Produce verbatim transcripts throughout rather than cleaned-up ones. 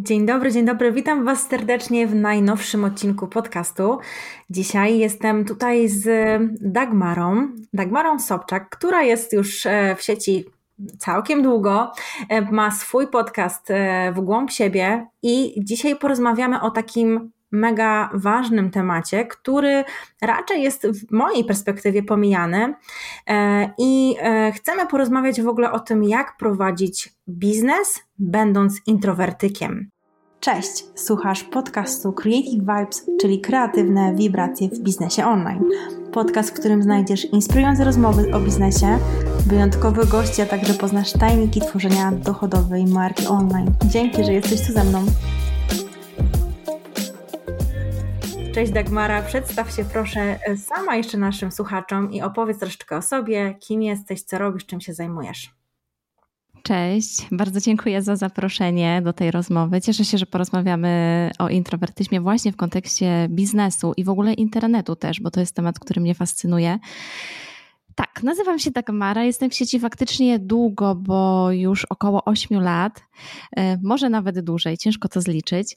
Dzień dobry, dzień dobry. Witam Was serdecznie w najnowszym odcinku podcastu. Dzisiaj jestem tutaj z Dagmarą, Dagmarą Sobczak, która jest już w sieci całkiem długo, ma swój podcast W głąb siebie i dzisiaj porozmawiamy o takim mega ważnym temacie, który raczej jest w mojej perspektywie pomijany i chcemy porozmawiać w ogóle o tym, jak prowadzić biznes, będąc introwertykiem. Cześć, słuchasz podcastu Creative Vibes, czyli kreatywne wibracje w biznesie online. Podcast, w którym znajdziesz inspirujące rozmowy o biznesie, wyjątkowe gości, a także poznasz tajniki tworzenia dochodowej marki online. Dzięki, że jesteś tu ze mną. Cześć Dagmara, przedstaw się proszę sama jeszcze naszym słuchaczom i opowiedz troszeczkę o sobie, kim jesteś, co robisz, czym się zajmujesz. Cześć, bardzo dziękuję za zaproszenie do tej rozmowy. Cieszę się, że porozmawiamy o introwertyzmie właśnie w kontekście biznesu i w ogóle internetu też, bo to jest temat, który mnie fascynuje. Tak, nazywam się Dagmara, jestem w sieci faktycznie długo, bo już około ośmiu lat, może nawet dłużej, ciężko to zliczyć.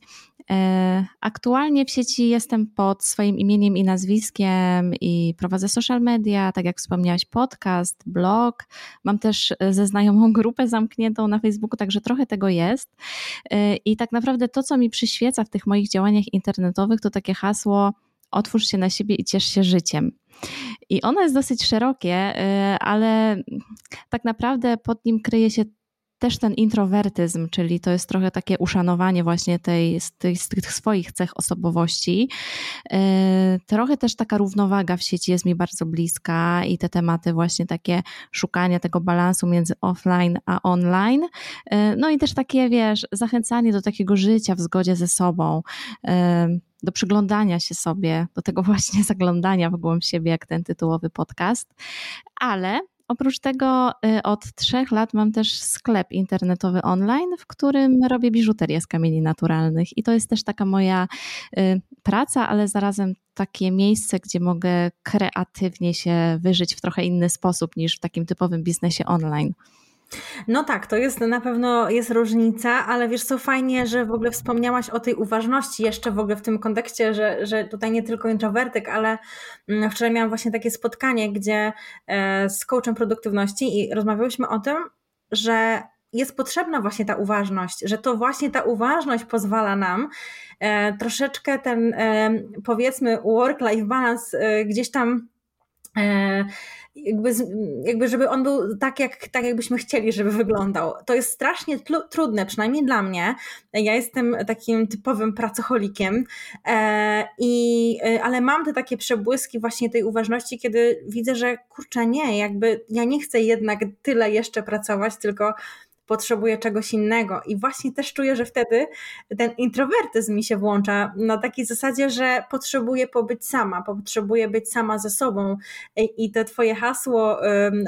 Aktualnie w sieci jestem pod swoim imieniem i nazwiskiem i prowadzę social media, tak jak wspomniałaś, podcast, blog. Mam też ze znajomą grupę zamkniętą na Facebooku, także trochę tego jest. I tak naprawdę to, co mi przyświeca w tych moich działaniach internetowych, to takie hasło: otwórz się na siebie i ciesz się życiem. I ono jest dosyć szerokie, ale tak naprawdę pod nim kryje się też ten introwertyzm, czyli to jest trochę takie uszanowanie właśnie tej, tych, tych swoich cech osobowości. Trochę też taka równowaga w sieci jest mi bardzo bliska i te tematy właśnie takie szukania tego balansu między offline a online. No i też takie, wiesz, zachęcanie do takiego życia w zgodzie ze sobą, do przyglądania się sobie, do tego właśnie zaglądania w głąb siebie, jak ten tytułowy podcast. Ale oprócz tego od trzech lat mam też sklep internetowy online, w którym robię biżuterię z kamieni naturalnych i to jest też taka moja praca, ale zarazem takie miejsce, gdzie mogę kreatywnie się wyżyć w trochę inny sposób niż w takim typowym biznesie online. No tak, to jest na pewno jest różnica, ale wiesz co, fajnie, że w ogóle wspomniałaś o tej uważności jeszcze w ogóle w tym kontekście, że, że tutaj nie tylko introwertyk, ale wczoraj miałam właśnie takie spotkanie, gdzie z coachem produktywności i rozmawiałyśmy o tym, że jest potrzebna właśnie ta uważność, że to właśnie ta uważność pozwala nam troszeczkę ten, powiedzmy, work-life balance gdzieś tam Jakby, jakby żeby on był tak, jak, tak jakbyśmy chcieli, żeby wyglądał. To jest strasznie tlu, trudne, przynajmniej dla mnie. Ja jestem takim typowym pracoholikiem, e, i, ale mam te takie przebłyski właśnie tej uważności, kiedy widzę, że kurczę nie, jakby ja nie chcę jednak tyle jeszcze pracować, tylko potrzebuję czegoś innego i właśnie też czuję, że wtedy ten introwertyzm mi się włącza na takiej zasadzie, że potrzebuję pobyć sama, potrzebuję być sama ze sobą i to twoje hasło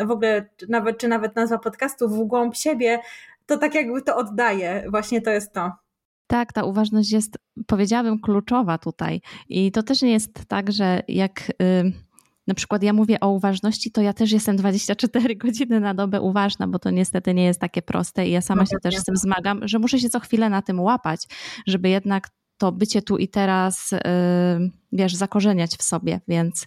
w ogóle, nawet czy nawet nazwa podcastu W głąb siebie, to tak jakby to oddaje, właśnie to jest to. Tak, ta uważność jest, powiedziałabym, kluczowa tutaj i to też nie jest tak, że jak... Yy... Na przykład ja mówię o uważności, to ja też jestem dwadzieścia cztery godziny na dobę uważna, bo to niestety nie jest takie proste i ja sama się też z tym zmagam, że muszę się co chwilę na tym łapać, żeby jednak to bycie tu i teraz, yy, wiesz, zakorzeniać w sobie, więc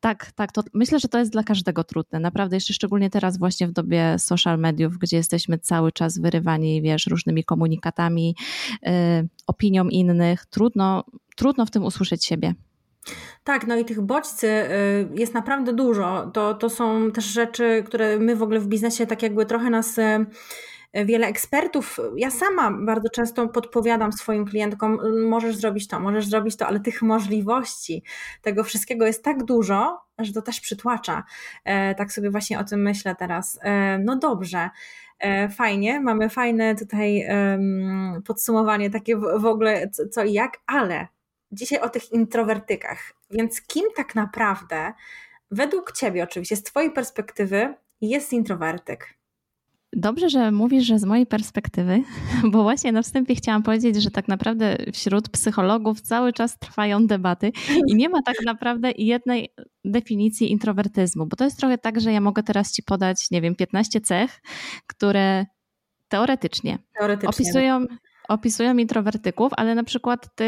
tak, tak, to myślę, że to jest dla każdego trudne, naprawdę, jeszcze szczególnie teraz właśnie w dobie social mediów, gdzie jesteśmy cały czas wyrywani, wiesz, różnymi komunikatami, yy, opinią innych, trudno, trudno w tym usłyszeć siebie. Tak, no i tych bodźcy jest naprawdę dużo. To, to są też rzeczy, które my w ogóle w biznesie tak jakby trochę nas... Wiele ekspertów, ja sama bardzo często podpowiadam swoim klientkom, możesz zrobić to, możesz zrobić to, ale tych możliwości, tego wszystkiego jest tak dużo, że to też przytłacza. E, tak sobie właśnie o tym myślę teraz. E, no dobrze, e, fajnie, mamy fajne tutaj e, podsumowanie takie w, w ogóle co, co i jak, ale... Dzisiaj o tych introwertykach, więc kim tak naprawdę, według Ciebie oczywiście, z Twojej perspektywy jest introwertyk? Dobrze, że mówisz, że z mojej perspektywy, bo właśnie na wstępie chciałam powiedzieć, że tak naprawdę wśród psychologów cały czas trwają debaty i nie ma tak naprawdę jednej definicji introwertyzmu, bo to jest trochę tak, że ja mogę teraz Ci podać, nie wiem, piętnaście cech, które teoretycznie, teoretycznie opisują... opisują introwertyków, ale na przykład ty,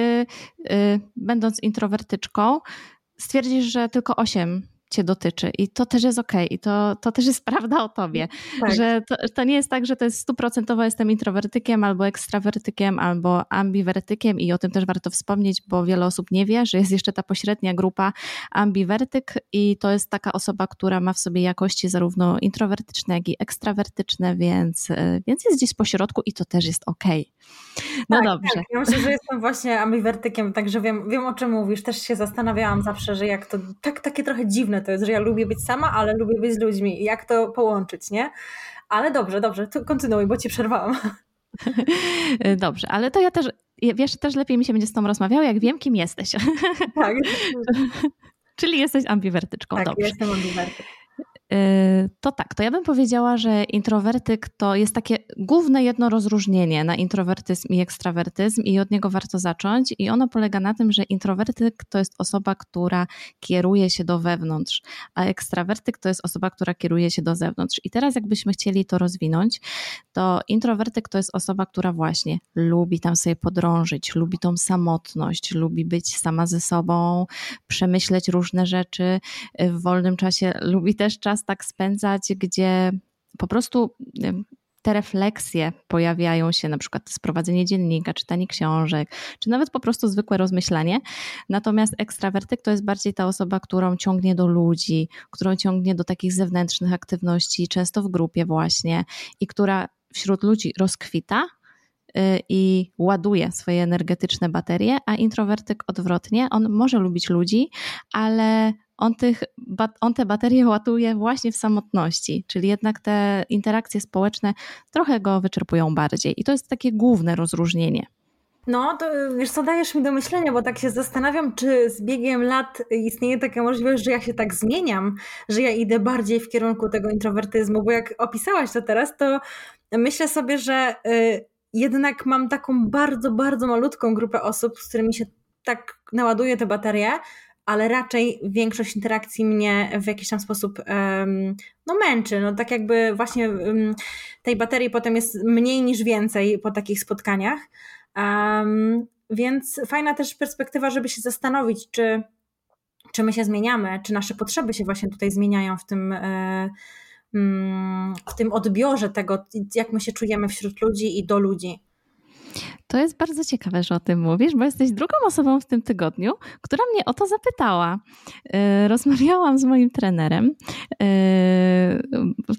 y, będąc introwertyczką, stwierdzisz, że tylko osiem cię dotyczy i to też jest okej, i to, to też jest prawda o tobie, tak. Że to, to nie jest tak, że to jest stuprocentowo jestem introwertykiem albo ekstrawertykiem albo ambiwertykiem i o tym też warto wspomnieć, bo wiele osób nie wie, że jest jeszcze ta pośrednia grupa ambiwertyk i to jest taka osoba, która ma w sobie jakości zarówno introwertyczne, jak i ekstrawertyczne, więc, więc jest gdzieś po środku i to też jest okej. No tak, dobrze. Tak. Ja myślę, że jestem właśnie ambiwertykiem, także wiem, wiem o czym mówisz, też się zastanawiałam zawsze, że jak to, tak, takie trochę dziwne to jest, że ja lubię być sama, ale lubię być z ludźmi. Jak to połączyć, nie? Ale dobrze, dobrze, to kontynuuj, bo cię przerwałam. Dobrze, ale to ja też, wiesz, też lepiej mi się będzie z tą rozmawiała, jak wiem, kim jesteś. Tak. Czyli jesteś ambiwertyczką, tak, dobrze. Jestem ambiwertyk. To tak, to ja bym powiedziała, że introwertyk to jest takie główne jedno rozróżnienie na introwertyzm i ekstrawertyzm i od niego warto zacząć i ono polega na tym, że introwertyk to jest osoba, która kieruje się do wewnątrz, a ekstrawertyk to jest osoba, która kieruje się do zewnątrz. I teraz jakbyśmy chcieli to rozwinąć, to introwertyk to jest osoba, która właśnie lubi tam sobie podrążyć, lubi tą samotność, lubi być sama ze sobą, przemyśleć różne rzeczy w wolnym czasie, lubi też czas tak spędzać, gdzie po prostu te refleksje pojawiają się, na przykład sprowadzenie dziennika, czytanie książek, czy nawet po prostu zwykłe rozmyślanie. Natomiast ekstrawertyk to jest bardziej ta osoba, którą ciągnie do ludzi, którą ciągnie do takich zewnętrznych aktywności, często w grupie właśnie i która wśród ludzi rozkwita i ładuje swoje energetyczne baterie, a introwertyk odwrotnie, on może lubić ludzi, ale on, tych, on te baterie ładuje właśnie w samotności, czyli jednak te interakcje społeczne trochę go wyczerpują bardziej i to jest takie główne rozróżnienie. No, to wiesz co, dajesz mi do myślenia, bo tak się zastanawiam, czy z biegiem lat istnieje taka możliwość, że ja się tak zmieniam, że ja idę bardziej w kierunku tego introwertyzmu, bo jak opisałaś to teraz, to myślę sobie, że yy, jednak mam taką bardzo, bardzo malutką grupę osób, z którymi się tak naładuje te baterie, ale raczej większość interakcji mnie w jakiś tam sposób um, no męczy. No tak jakby właśnie um, tej baterii potem jest mniej niż więcej po takich spotkaniach. Um, więc fajna też perspektywa, żeby się zastanowić, czy, czy my się zmieniamy, czy nasze potrzeby się właśnie tutaj zmieniają w tym y- w tym odbiorze tego, jak my się czujemy wśród ludzi i do ludzi. To jest bardzo ciekawe, że o tym mówisz, bo jesteś drugą osobą w tym tygodniu, która mnie o to zapytała. Rozmawiałam z moim trenerem,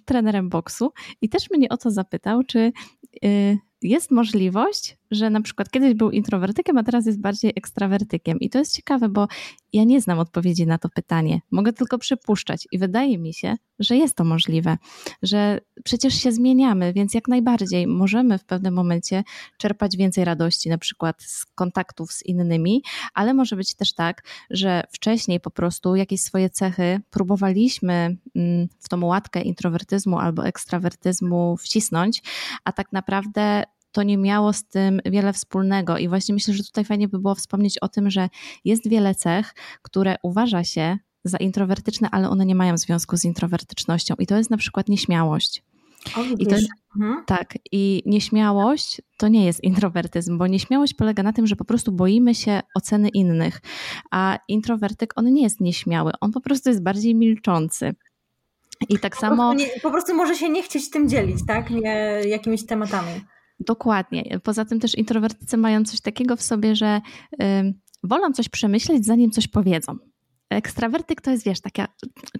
trenerem boksu i też mnie o to zapytał, czy jest możliwość, że na przykład kiedyś był introwertykiem, a teraz jest bardziej ekstrawertykiem. I to jest ciekawe, bo ja nie znam odpowiedzi na to pytanie. Mogę tylko przypuszczać i wydaje mi się, że jest to możliwe, że przecież się zmieniamy, więc jak najbardziej możemy w pewnym momencie czerpać więcej radości, na przykład z kontaktów z innymi, ale może być też tak, że wcześniej po prostu jakieś swoje cechy próbowaliśmy w tą łatkę introwertyzmu albo ekstrawertyzmu wcisnąć, a tak naprawdę to nie miało z tym wiele wspólnego i właśnie myślę, że tutaj fajnie by było wspomnieć o tym, że jest wiele cech, które uważa się za introwertyczne, ale one nie mają związku z introwertycznością i to jest na przykład nieśmiałość. O, I to jest, mhm. Tak, i nieśmiałość to nie jest introwertyzm, bo nieśmiałość polega na tym, że po prostu boimy się oceny innych, a introwertyk on nie jest nieśmiały, on po prostu jest bardziej milczący. I tak po samo... Nie, po prostu może się nie chcieć tym dzielić, tak? Nie, jakimiś tematami. Dokładnie. Poza tym też introwertycy mają coś takiego w sobie, że y, wolą coś przemyśleć, zanim coś powiedzą. Ekstrawertyk to jest, wiesz, taka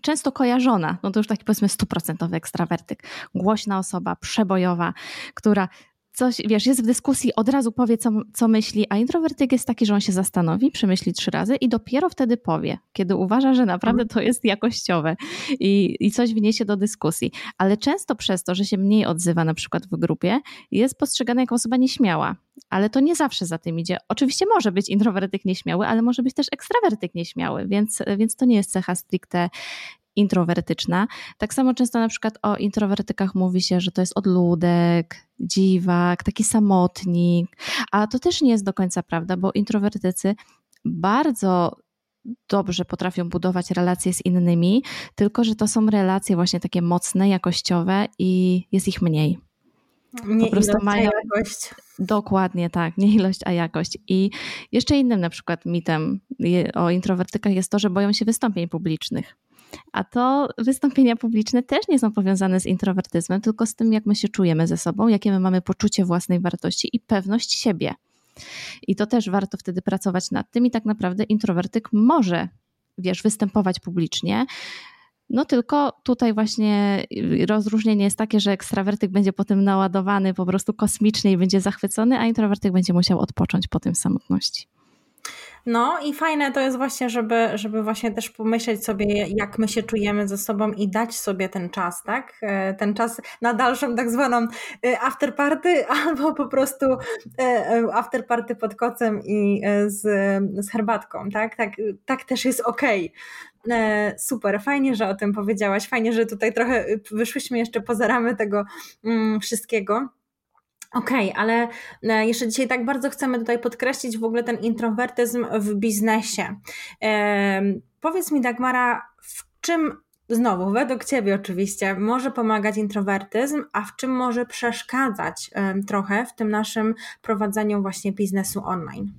często kojarzona, no to już taki powiedzmy stuprocentowy ekstrawertyk. Głośna osoba, przebojowa, która coś, wiesz, jest w dyskusji, od razu powie, co, co myśli, a introwertyk jest taki, że on się zastanowi, przemyśli trzy razy i dopiero wtedy powie, kiedy uważa, że naprawdę to jest jakościowe i, i coś wniesie do dyskusji. Ale często przez to, że się mniej odzywa na przykład w grupie, jest postrzegana jako osoba nieśmiała. Ale to nie zawsze za tym idzie. Oczywiście może być introwertyk nieśmiały, ale może być też ekstrawertyk nieśmiały, więc, więc to nie jest cecha stricte introwertyczna. Tak samo często na przykład o introwertykach mówi się, że to jest odludek, dziwak, taki samotnik, a to też nie jest do końca prawda, bo introwertycy bardzo dobrze potrafią budować relacje z innymi, tylko że to są relacje właśnie takie mocne, jakościowe i jest ich mniej. Nie po prostu ilość, mają... a jakość. Dokładnie tak, nie ilość, a jakość. I jeszcze innym na przykład mitem o introwertykach jest to, że boją się wystąpień publicznych. A to wystąpienia publiczne też nie są powiązane z introwertyzmem, tylko z tym, jak my się czujemy ze sobą, jakie my mamy poczucie własnej wartości i pewność siebie. I to też warto wtedy pracować nad tym i tak naprawdę introwertyk może, wiesz, występować publicznie. No tylko tutaj właśnie rozróżnienie jest takie, że ekstrawertyk będzie potem naładowany po prostu kosmicznie i będzie zachwycony, a introwertyk będzie musiał odpocząć po tym samotności. No i fajne to jest właśnie, żeby, żeby właśnie też pomyśleć sobie, jak my się czujemy ze sobą i dać sobie ten czas, tak? Ten czas na dalszą tak zwaną after party albo po prostu after party pod kocem i z, z herbatką, tak? Tak, tak też jest okej. Okay. Super, fajnie, że o tym powiedziałaś, fajnie, że tutaj trochę wyszłyśmy jeszcze poza ramy tego mm, wszystkiego. Okej, okay, ale jeszcze dzisiaj tak bardzo chcemy tutaj podkreślić w ogóle ten introwertyzm w biznesie. Ehm, powiedz mi, Dagmara, w czym znowu, według Ciebie oczywiście, może pomagać introwertyzm, a w czym może przeszkadzać um, trochę w tym naszym prowadzeniu właśnie biznesu online?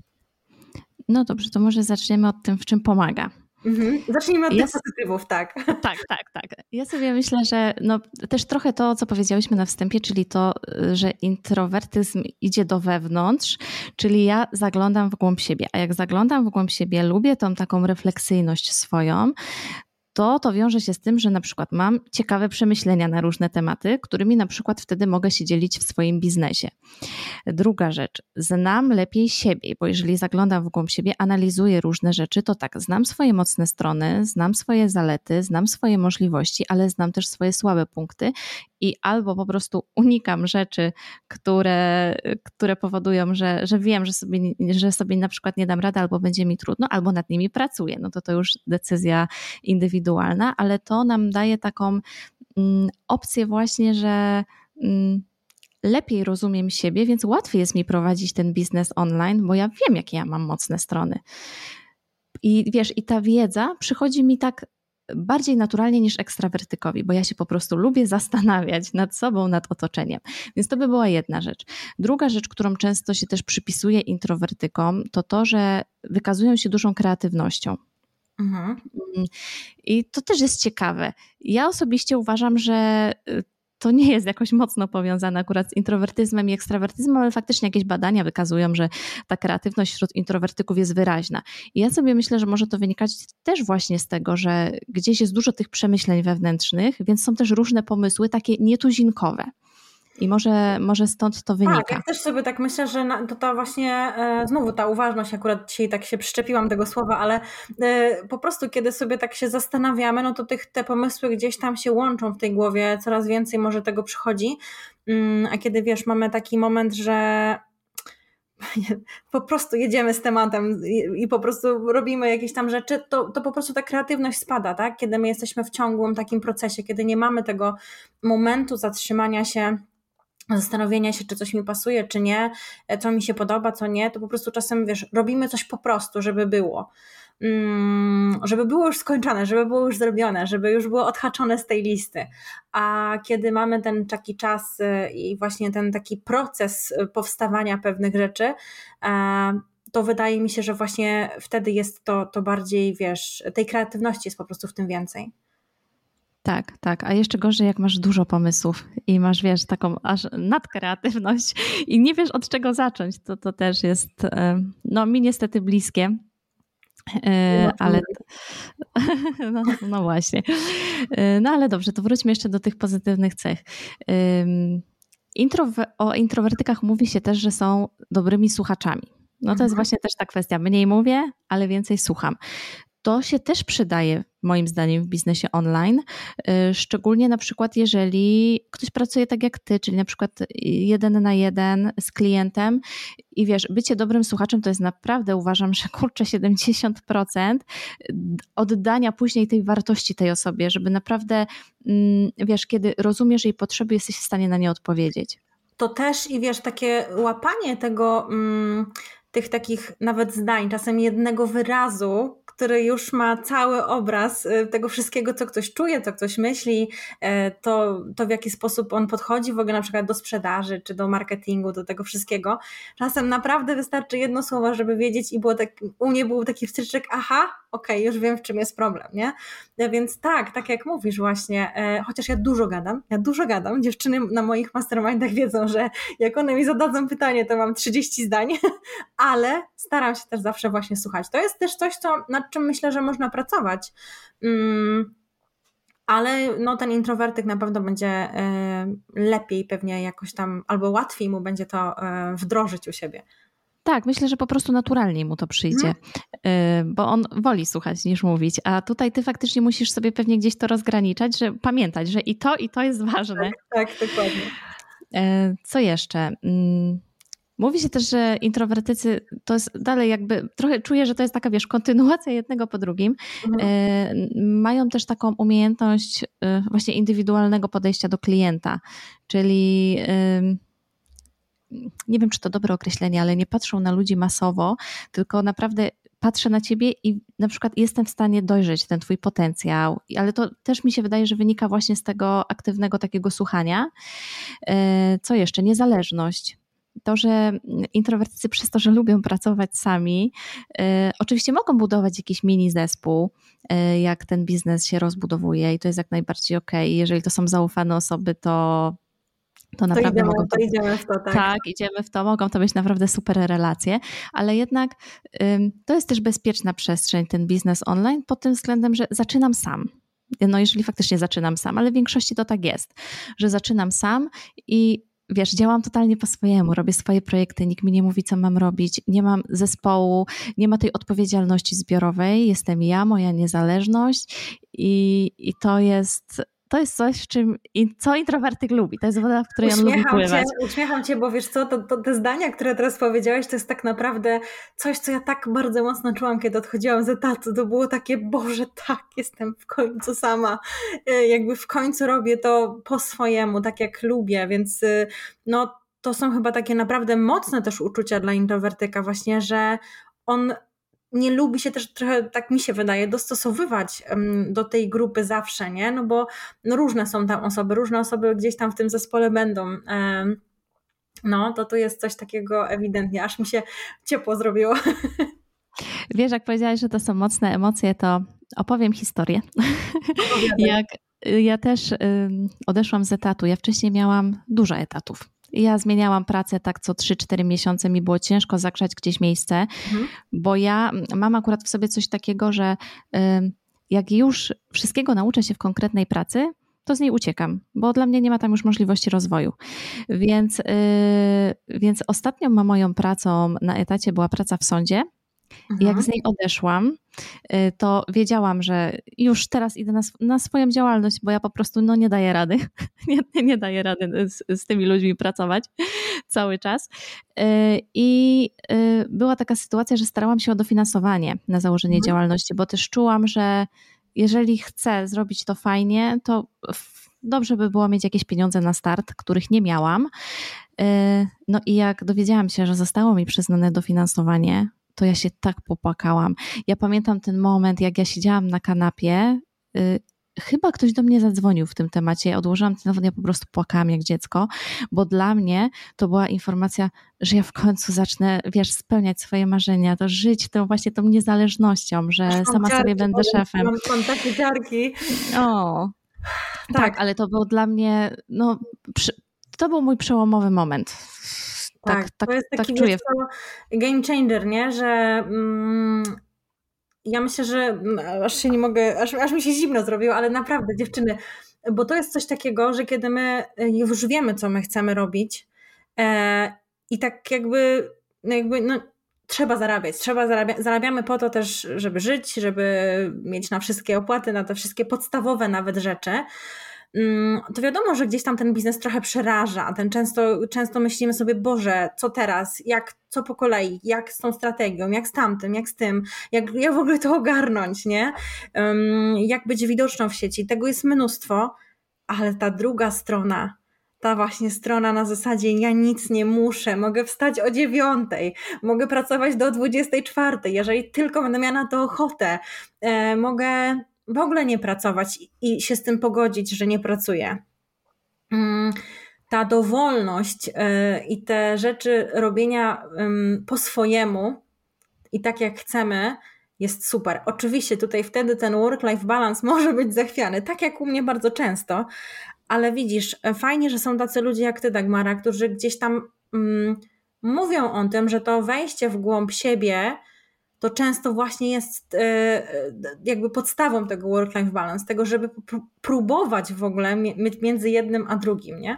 No dobrze, to może zaczniemy od tym, w czym pomaga. Mhm. Zacznijmy od ja... tych pozytywów, tak. Tak, tak, tak. Ja sobie myślę, że no, też trochę to, co powiedziałyśmy na wstępie, czyli to, że introwertyzm idzie do wewnątrz, czyli ja zaglądam w głąb siebie, a jak zaglądam w głąb siebie, lubię tą taką refleksyjność swoją, to to wiąże się z tym, że na przykład mam ciekawe przemyślenia na różne tematy, którymi na przykład wtedy mogę się dzielić w swoim biznesie. Druga rzecz, znam lepiej siebie, bo jeżeli zaglądam w głąb siebie, analizuję różne rzeczy, to tak, znam swoje mocne strony, znam swoje zalety, znam swoje możliwości, ale znam też swoje słabe punkty i albo po prostu unikam rzeczy, które, które powodują, że, że wiem, że sobie, że sobie na przykład nie dam rady, albo będzie mi trudno, albo nad nimi pracuję. No to to już decyzja indywidualna. Indywidualna, ale to nam daje taką mm, opcję właśnie, że mm, lepiej rozumiem siebie, więc łatwiej jest mi prowadzić ten biznes online, bo ja wiem, jakie ja mam mocne strony. I wiesz, i ta wiedza przychodzi mi tak bardziej naturalnie niż ekstrawertykowi, bo ja się po prostu lubię zastanawiać nad sobą, nad otoczeniem. Więc to by była jedna rzecz. Druga rzecz, którą często się też przypisuje introwertykom, to to, że wykazują się dużą kreatywnością. Mhm. I to też jest ciekawe. Ja osobiście uważam, że to nie jest jakoś mocno powiązane akurat z introwertyzmem i ekstrawertyzmem, ale faktycznie jakieś badania wykazują, że ta kreatywność wśród introwertyków jest wyraźna. I ja sobie myślę, że może to wynikać też właśnie z tego, że gdzieś jest dużo tych przemyśleń wewnętrznych, więc są też różne pomysły takie nietuzinkowe. I może, może stąd to wynika. Tak, ja też sobie tak myślę, że na, to ta właśnie, e, znowu ta uważność, akurat dzisiaj tak się przyczepiłam tego słowa, ale e, po prostu kiedy sobie tak się zastanawiamy, no to tych, te pomysły gdzieś tam się łączą w tej głowie, coraz więcej może tego przychodzi, mm, a kiedy wiesz, mamy taki moment, że po prostu jedziemy z tematem i po prostu robimy jakieś tam rzeczy, to, to po prostu ta kreatywność spada, tak? Kiedy my jesteśmy w ciągłym takim procesie, kiedy nie mamy tego momentu zatrzymania się, zastanowienia się, czy coś mi pasuje, czy nie, co mi się podoba, co nie, to po prostu czasem, wiesz, robimy coś po prostu, żeby było. Mm, żeby było już skończone, żeby było już zrobione, żeby już było odhaczone z tej listy. A kiedy mamy ten taki czas i właśnie ten taki proces powstawania pewnych rzeczy, to wydaje mi się, że właśnie wtedy jest to, to bardziej, wiesz, tej kreatywności jest po prostu w tym więcej. Tak, tak. A jeszcze gorzej, jak masz dużo pomysłów i masz, wiesz, taką aż nadkreatywność i nie wiesz, od czego zacząć. To, to też jest, no mi niestety bliskie, ale no, no właśnie. No ale dobrze, to wróćmy jeszcze do tych pozytywnych cech. Intro, o introwertykach mówi się też, że są dobrymi słuchaczami. No to jest właśnie też ta kwestia. Mniej mówię, ale więcej słucham. To się też przydaje moim zdaniem w biznesie online, szczególnie na przykład jeżeli ktoś pracuje tak jak ty, czyli na przykład jeden na jeden z klientem i wiesz, bycie dobrym słuchaczem to jest naprawdę, uważam, że kurczę siedemdziesiąt procent oddania później tej wartości tej osobie, żeby naprawdę, wiesz, kiedy rozumiesz jej potrzeby, jesteś w stanie na nie odpowiedzieć. To też i wiesz, takie łapanie tego... Mm... tych takich nawet zdań, czasem jednego wyrazu, który już ma cały obraz tego wszystkiego, co ktoś czuje, co ktoś myśli, to, to w jaki sposób on podchodzi w ogóle na przykład do sprzedaży, czy do marketingu, do tego wszystkiego. Czasem naprawdę wystarczy jedno słowo, żeby wiedzieć i było tak, u mnie był taki wstryczek, aha, okej, okay, już wiem, w czym jest problem, nie? Więc tak, tak jak mówisz właśnie, chociaż ja dużo gadam, ja dużo gadam, dziewczyny na moich mastermindach wiedzą, że jak one mi zadadzą pytanie, to mam trzydzieści zdań, ale staram się też zawsze właśnie słuchać. To jest też coś, co nad czym myślę, że można pracować, um, ale no, ten introwertyk na pewno będzie y, lepiej pewnie jakoś tam, albo łatwiej mu będzie to y, wdrożyć u siebie. Tak, myślę, że po prostu naturalnie mu to przyjdzie, hmm. bo on woli słuchać niż mówić, a tutaj ty faktycznie musisz sobie pewnie gdzieś to rozgraniczać, że pamiętać, że i to, i to jest ważne. Tak, tak, dokładnie. Co jeszcze? Mówi się też, że introwertycy to jest dalej jakby, trochę czuję, że to jest taka, wiesz, kontynuacja jednego po drugim. Mhm. E, mają też taką umiejętność e, właśnie indywidualnego podejścia do klienta, czyli e, nie wiem, czy to dobre określenie, ale nie patrzą na ludzi masowo, tylko naprawdę patrzę na ciebie i na przykład jestem w stanie dojrzeć ten twój potencjał, ale to też mi się wydaje, że wynika właśnie z tego aktywnego takiego słuchania. E, co jeszcze? Niezależność. To, że introwertycy przez to, że lubią pracować sami, y, oczywiście mogą budować jakiś mini zespół, y, jak ten biznes się rozbudowuje i to jest jak najbardziej okej. Okay. Jeżeli to są zaufane osoby, to, to naprawdę to idziemy, mogą... To, to idziemy w to, tak. Tak, idziemy w to, mogą to być naprawdę super relacje, ale jednak y, to jest też bezpieczna przestrzeń, ten biznes online, pod tym względem, że zaczynam sam. No jeżeli faktycznie zaczynam sam, ale w większości to tak jest, że zaczynam sam i wiesz, działam totalnie po swojemu, robię swoje projekty, nikt mi nie mówi, co mam robić, nie mam zespołu, nie ma tej odpowiedzialności zbiorowej, jestem ja, moja niezależność i, i to jest... To jest coś, w czym, co introwertyk lubi. To jest woda, w której uśmiecham on lubi pływać. Cię, uśmiecham Cię, bo wiesz co, to, to te zdania, które teraz powiedziałeś, to jest tak naprawdę coś, co ja tak bardzo mocno czułam, kiedy odchodziłam z etatu. To było takie, Boże, tak, jestem w końcu sama. Jakby w końcu robię to po swojemu, tak jak lubię, więc no, to są chyba takie naprawdę mocne też uczucia dla introwertyka właśnie, że on... nie lubi się też trochę, tak mi się wydaje, dostosowywać do tej grupy zawsze, nie? No bo no różne są tam osoby, różne osoby gdzieś tam w tym zespole będą. No to tu jest coś takiego ewidentnie, aż mi się ciepło zrobiło. Wiesz, jak powiedziałaś, że to są mocne emocje, to opowiem historię. Jak ja też odeszłam z etatu. Ja wcześniej miałam dużo etatów. Ja zmieniałam pracę tak co trzy cztery miesiące, mi było ciężko zagrzać gdzieś miejsce, mhm. bo ja mam akurat w sobie coś takiego, że jak już wszystkiego nauczę się w konkretnej pracy, to z niej uciekam, bo dla mnie nie ma tam już możliwości rozwoju. Więc, więc ostatnią moją pracą na etacie była praca w sądzie. Aha. Jak z niej odeszłam, to wiedziałam, że już teraz idę na, sw- na swoją działalność, bo ja po prostu no, nie daję rady, nie, nie daję rady z, z tymi ludźmi pracować cały czas. I była taka sytuacja, że starałam się o dofinansowanie na założenie mhm. działalności, bo też czułam, że jeżeli chcę zrobić to fajnie, to dobrze by było mieć jakieś pieniądze na start, których nie miałam. No i jak dowiedziałam się, że zostało mi przyznane dofinansowanie, to ja się tak popłakałam. Ja pamiętam ten moment, jak ja siedziałam na kanapie, yy, chyba ktoś do mnie zadzwonił w tym temacie, ja odłożyłam telefon, ja po prostu płakałam jak dziecko, bo dla mnie to była informacja, że ja w końcu zacznę, wiesz, spełniać swoje marzenia, to żyć tą właśnie tą niezależnością, że Zresztą sama dziarki, sobie będę szefem. Mam, mam takie dziarki. O, tak. tak, ale to był dla mnie, no, przy, to był mój przełomowy moment. Tak, tak, tak, to jest taki tak game changer, nie? Że mm, ja myślę, że aż się nie mogę, aż, aż mi się zimno zrobiło, ale naprawdę dziewczyny, bo to jest coś takiego, że kiedy my już wiemy, co my chcemy robić e, i tak jakby, jakby no, trzeba zarabiać, trzeba zarabia, zarabiamy po to też, żeby żyć, żeby mieć na wszystkie opłaty, na te wszystkie podstawowe nawet rzeczy, to wiadomo, że gdzieś tam ten biznes trochę przeraża, ten często, często myślimy sobie, Boże, co teraz, jak, co po kolei, jak z tą strategią, jak z tamtym, jak z tym, jak, jak w ogóle to ogarnąć, nie? Jak być widoczną w sieci, tego jest mnóstwo, ale ta druga strona, ta właśnie strona na zasadzie ja nic nie muszę, mogę wstać o dziewiątej, mogę pracować do dwudziestej czwartej, jeżeli tylko będę miała na to ochotę, e, mogę w ogóle nie pracować i, i się z tym pogodzić, że nie pracuję. Mm. Ta dowolność i te rzeczy robienia po swojemu i tak jak chcemy jest super. Oczywiście tutaj wtedy ten work-life balance może być zachwiany, tak jak u mnie bardzo często, ale widzisz, fajnie, że są tacy ludzie jak ty, Dagmara, którzy gdzieś tam mm, mówią o tym, że to wejście w głąb siebie to często właśnie jest jakby podstawą tego work-life balance, tego, żeby próbować w ogóle między jednym a drugim, nie?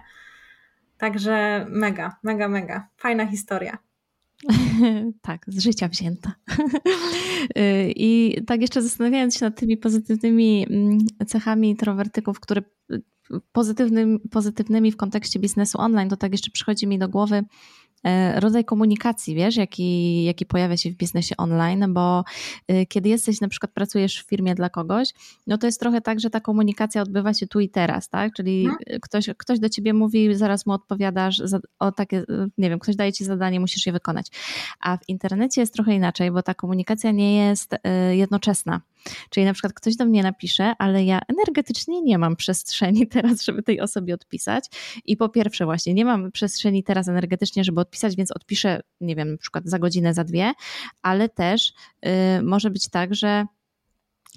Także mega, mega, mega. Fajna historia. Tak, z życia wzięta. I tak jeszcze zastanawiając się nad tymi pozytywnymi cechami introwertyków, które pozytywnym, pozytywnymi w kontekście biznesu online, to tak jeszcze przychodzi mi do głowy rodzaj komunikacji, wiesz, jaki, jaki pojawia się w biznesie online, bo kiedy jesteś, na przykład pracujesz w firmie dla kogoś, no to jest trochę tak, że ta komunikacja odbywa się tu i teraz, tak? Czyli no. ktoś, ktoś do ciebie mówi, zaraz mu odpowiadasz, za, o takie, nie wiem, ktoś daje ci zadanie, musisz je wykonać. A w internecie jest trochę inaczej, bo ta komunikacja nie jest jednoczesna. Czyli na przykład ktoś do mnie napisze, ale ja energetycznie nie mam przestrzeni teraz, żeby tej osobie odpisać. I po pierwsze właśnie nie mam przestrzeni teraz energetycznie, żeby odpisać, więc odpiszę, nie wiem, na przykład za godzinę, za dwie, ale też yy, może być tak, że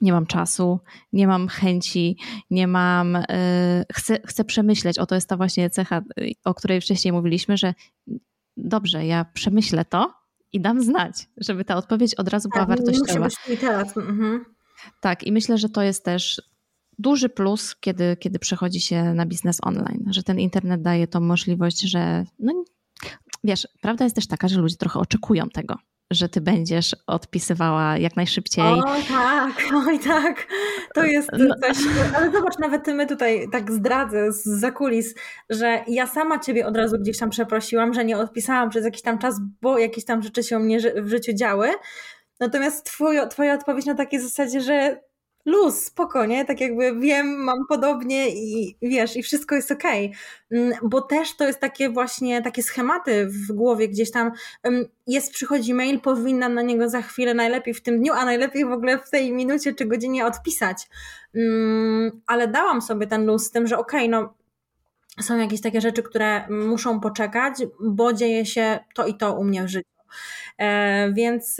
nie mam czasu, nie mam chęci, nie mam, yy, chcę, chcę przemyśleć. O, to jest ta właśnie cecha, o której wcześniej mówiliśmy, że dobrze, ja przemyślę to i dam znać, żeby ta odpowiedź od razu była tak, wartościowa. Mhm. Tak, i myślę, że to jest też duży plus, kiedy, kiedy przechodzi się na biznes online, że ten internet daje tą możliwość, że no, wiesz, prawda jest też taka, że ludzie trochę oczekują tego, że ty będziesz odpisywała jak najszybciej. O tak, oj tak, to jest coś, ale zobacz, nawet my tutaj tak zdradzę zza kulis, że ja sama ciebie od razu gdzieś tam przeprosiłam, że nie odpisałam przez jakiś tam czas, bo jakieś tam rzeczy się u mnie w życiu działy, natomiast twoja, twoja odpowiedź na takiej zasadzie, że luz, spoko, nie? Tak jakby wiem, mam podobnie i wiesz, i wszystko jest okej. Bo też to jest takie właśnie, takie schematy w głowie gdzieś tam, jest, przychodzi mail, powinnam na niego za chwilę, najlepiej w tym dniu, a najlepiej w ogóle w tej minucie czy godzinie odpisać. Ale dałam sobie ten luz z tym, że okej, no są jakieś takie rzeczy, które muszą poczekać, bo dzieje się to i to u mnie w życiu. Więc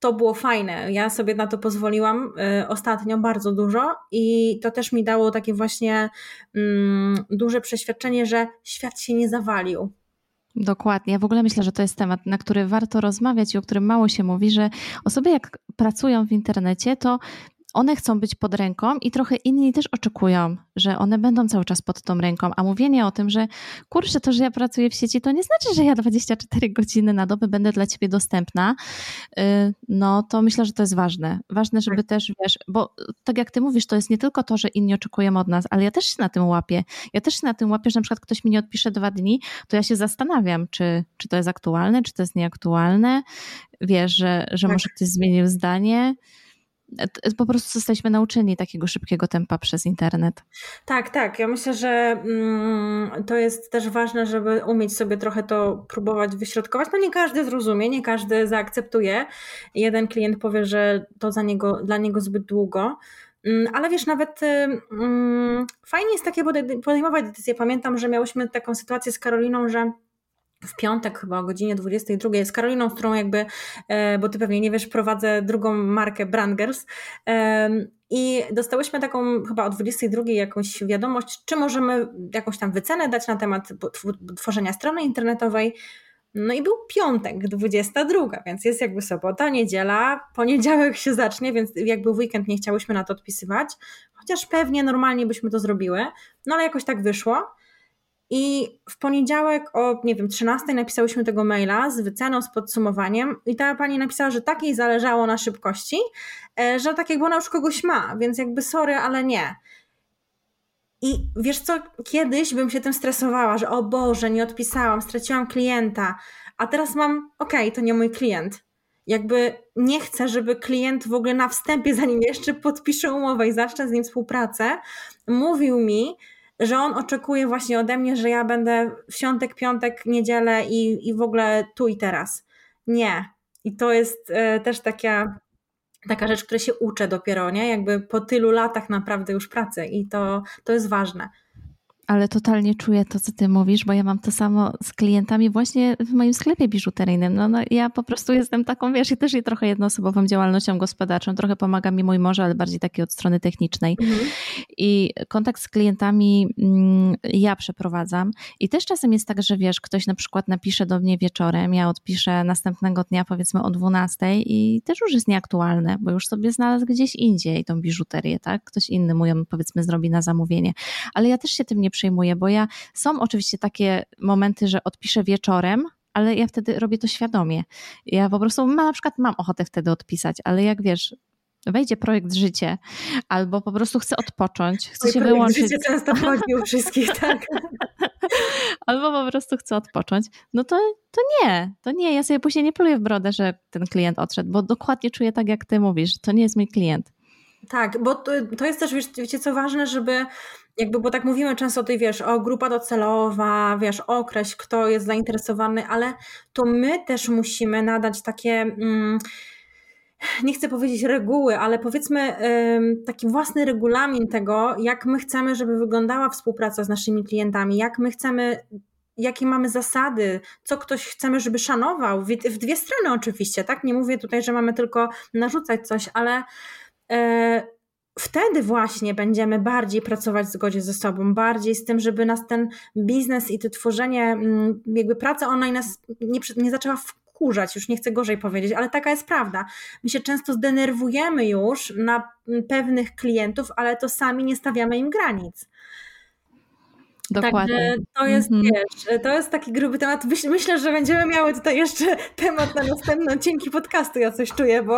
to było fajne. Ja sobie na to pozwoliłam y, ostatnio bardzo dużo i to też mi dało takie właśnie y, duże przeświadczenie, że świat się nie zawalił. Dokładnie. Ja w ogóle myślę, że to jest temat, na który warto rozmawiać i o którym mało się mówi, że osoby jak pracują w internecie, to one chcą być pod ręką i trochę inni też oczekują, że one będą cały czas pod tą ręką, a mówienie o tym, że kurczę, to, że ja pracuję w sieci, to nie znaczy, że ja dwadzieścia cztery godziny na dobę będę dla ciebie dostępna, no to myślę, że to jest ważne. Ważne, żeby też, wiesz, bo tak jak ty mówisz, to jest nie tylko to, że inni oczekują od nas, ale ja też się na tym łapię. Ja też się na tym łapię, że na przykład ktoś mi nie odpisze dwa dni, to ja się zastanawiam, czy, czy to jest aktualne, czy to jest nieaktualne, wiesz, że, że może ktoś zmienił zdanie. Po prostu jesteśmy nauczeni takiego szybkiego tempa przez internet. Tak, tak. Ja myślę, że mm, to jest też ważne, żeby umieć sobie trochę to próbować wyśrodkować. No nie każdy zrozumie, nie każdy zaakceptuje. Jeden klient powie, że to za niego, dla niego zbyt długo. Ale wiesz, nawet mm, fajnie jest takie podejmować decyzje. Pamiętam, że miałyśmy taką sytuację z Karoliną, że w piątek chyba o godzinie dwudziestej drugiej z Karoliną, z którą jakby, bo ty pewnie nie wiesz, prowadzę drugą markę Brand Girls i dostałyśmy taką chyba o dwudziestej drugiej jakąś wiadomość, czy możemy jakąś tam wycenę dać na temat tworzenia strony internetowej. No i był piątek, dwudziesta druga, więc jest jakby sobota, niedziela, poniedziałek się zacznie, więc jakby w weekend nie chciałyśmy na to odpisywać, chociaż pewnie normalnie byśmy to zrobiły, no ale jakoś tak wyszło. I w poniedziałek o, nie wiem, trzynastej napisałyśmy tego maila z wyceną, z podsumowaniem i ta pani napisała, że tak jej zależało na szybkości, że tak jakby ona już kogoś ma, więc jakby sorry, ale nie. I wiesz co, kiedyś bym się tym stresowała, że o Boże, nie odpisałam, straciłam klienta, a teraz mam, okej, to nie mój klient. Jakby nie chcę, żeby klient w ogóle na wstępie, zanim jeszcze podpisze umowę i zacznę z nim współpracę, mówił mi, że on oczekuje właśnie ode mnie, że ja będę w świątek, piątek, niedzielę i, i w ogóle tu i teraz. Nie. I to jest y, też taka, taka rzecz, której się uczę dopiero, nie? Jakby po tylu latach naprawdę już pracy i to, to jest ważne. Ale totalnie czuję to, co ty mówisz, bo ja mam to samo z klientami właśnie w moim sklepie biżuteryjnym. No, no ja po prostu jestem taką, wiesz, i też i trochę jednoosobową działalnością gospodarczą. Trochę pomaga mi mój mąż, ale bardziej taki od strony technicznej. Mhm. I kontakt z klientami mm, ja przeprowadzam. I też czasem jest tak, że wiesz, ktoś na przykład napisze do mnie wieczorem, ja odpiszę następnego dnia powiedzmy o dwunastej i też już jest nieaktualne, bo już sobie znalazł gdzieś indziej tą biżuterię, tak? Ktoś inny mu ją powiedzmy zrobi na zamówienie. Ale ja też się tym nie przyjmuję, bo ja są oczywiście takie momenty, że odpiszę wieczorem, ale ja wtedy robię to świadomie. Ja po prostu na przykład mam ochotę wtedy odpisać, ale jak wiesz, wejdzie projekt życie, albo po prostu chcę odpocząć, chcę Mój się wyłączyć. Życie często chodzi u wszystkich, tak? Albo po prostu chcę odpocząć. No to, to nie, to nie. Ja sobie później nie pluję w brodę, że ten klient odszedł, bo dokładnie czuję tak, jak ty mówisz. To nie jest mój klient. Tak, bo to, to jest też, wiecie, wiecie co ważne, żeby jakby, bo tak mówimy często o tej, wiesz, o grupa docelowa, wiesz, określ, kto jest zainteresowany, ale to my też musimy nadać takie, mm, nie chcę powiedzieć reguły, ale powiedzmy ym, taki własny regulamin tego, jak my chcemy, żeby wyglądała współpraca z naszymi klientami, jak my chcemy, jakie mamy zasady, co ktoś chcemy, żeby szanował, w, w dwie strony oczywiście, tak? Nie mówię tutaj, że mamy tylko narzucać coś, ale wtedy właśnie będziemy bardziej pracować w zgodzie ze sobą, bardziej z tym, żeby nas ten biznes i to tworzenie, jakby praca online nas nie, nie zaczęła wkurzać, już nie chcę gorzej powiedzieć, ale taka jest prawda. My się często zdenerwujemy już na pewnych klientów, ale to sami nie stawiamy im granic. Dokładnie. Także to jest, mm-hmm. wiesz, to jest taki gruby temat. Myślę, że będziemy miały tutaj jeszcze temat na następny odcinki podcastu, ja coś czuję, bo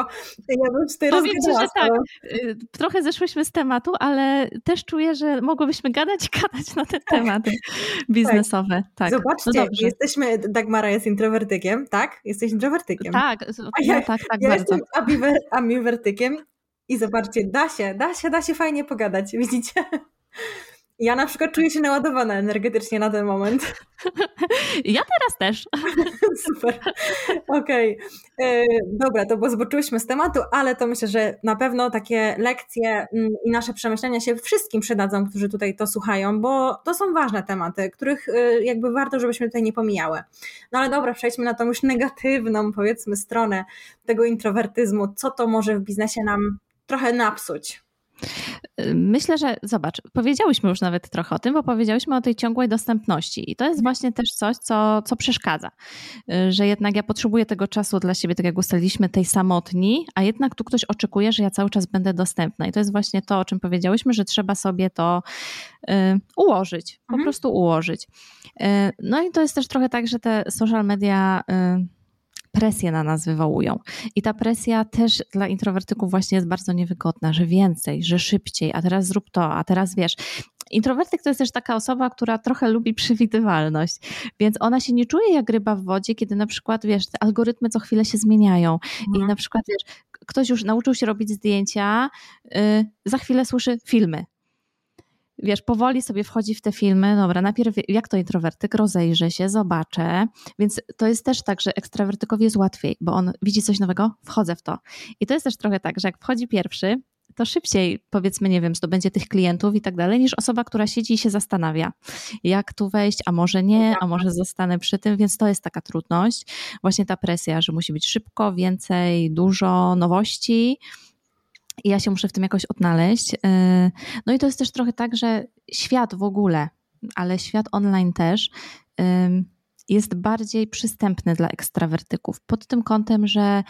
ja bym tutaj rozgadała. Powiem ci, że tak, trochę zeszłyśmy z tematu, ale też czuję, że mogłybyśmy gadać i gadać na te tematy biznesowe. Tak. Zobaczcie, no jesteśmy, Dagmara jest introwertykiem, tak? Jesteś introwertykiem. Tak, no ja, tak, tak ja bardzo. Jestem ambiwertykiem i zobaczcie, da się, da się, da się fajnie pogadać, widzicie? Ja na przykład czuję się naładowana energetycznie na ten moment. Ja teraz też. Super. Okej. Okay. Dobra, to bo zboczyłyśmy z tematu, ale to myślę, że na pewno takie lekcje i nasze przemyślenia się wszystkim przydadzą, którzy tutaj to słuchają, bo to są ważne tematy, których jakby warto, żebyśmy tutaj nie pomijały. No ale dobra, przejdźmy na tą już negatywną, powiedzmy, stronę tego introwertyzmu. Co to może w biznesie nam trochę napsuć? Myślę, że zobacz, powiedziałyśmy już nawet trochę o tym, bo powiedziałyśmy o tej ciągłej dostępności i to jest właśnie też coś, co, co przeszkadza, że jednak ja potrzebuję tego czasu dla siebie, tak jak ustaliliśmy, tej samotni, a jednak tu ktoś oczekuje, że ja cały czas będę dostępna i to jest właśnie to, o czym powiedziałyśmy, że trzeba sobie to y, ułożyć, po mhm. prostu ułożyć. Y, no i to jest też trochę tak, że te social media... Y, presję na nas wywołują. I ta presja też dla introwertyków właśnie jest bardzo niewygodna, że więcej, że szybciej, a teraz zrób to, a teraz wiesz. Introwertyk to jest też taka osoba, która trochę lubi przewidywalność, więc ona się nie czuje jak ryba w wodzie, kiedy na przykład, wiesz, te algorytmy co chwilę się zmieniają mhm. i na przykład, wiesz, ktoś już nauczył się robić zdjęcia, yy, za chwilę słyszy filmy. Wiesz, powoli sobie wchodzi w te filmy, dobra, najpierw jak to introwertyk, rozejrzę się, zobaczę, więc to jest też tak, że ekstrawertykowi jest łatwiej, bo on widzi coś nowego, wchodzę w to. I to jest też trochę tak, że jak wchodzi pierwszy, to szybciej, powiedzmy, nie wiem, zdobędzie tych klientów i tak dalej, niż osoba, która siedzi i się zastanawia, jak tu wejść, a może nie, a może zostanę przy tym, więc to jest taka trudność, właśnie ta presja, że musi być szybko, więcej, dużo nowości, i ja się muszę w tym jakoś odnaleźć. No i to jest też trochę tak, że świat w ogóle, ale świat online też jest bardziej przystępny dla ekstrawertyków. Pod tym kątem, że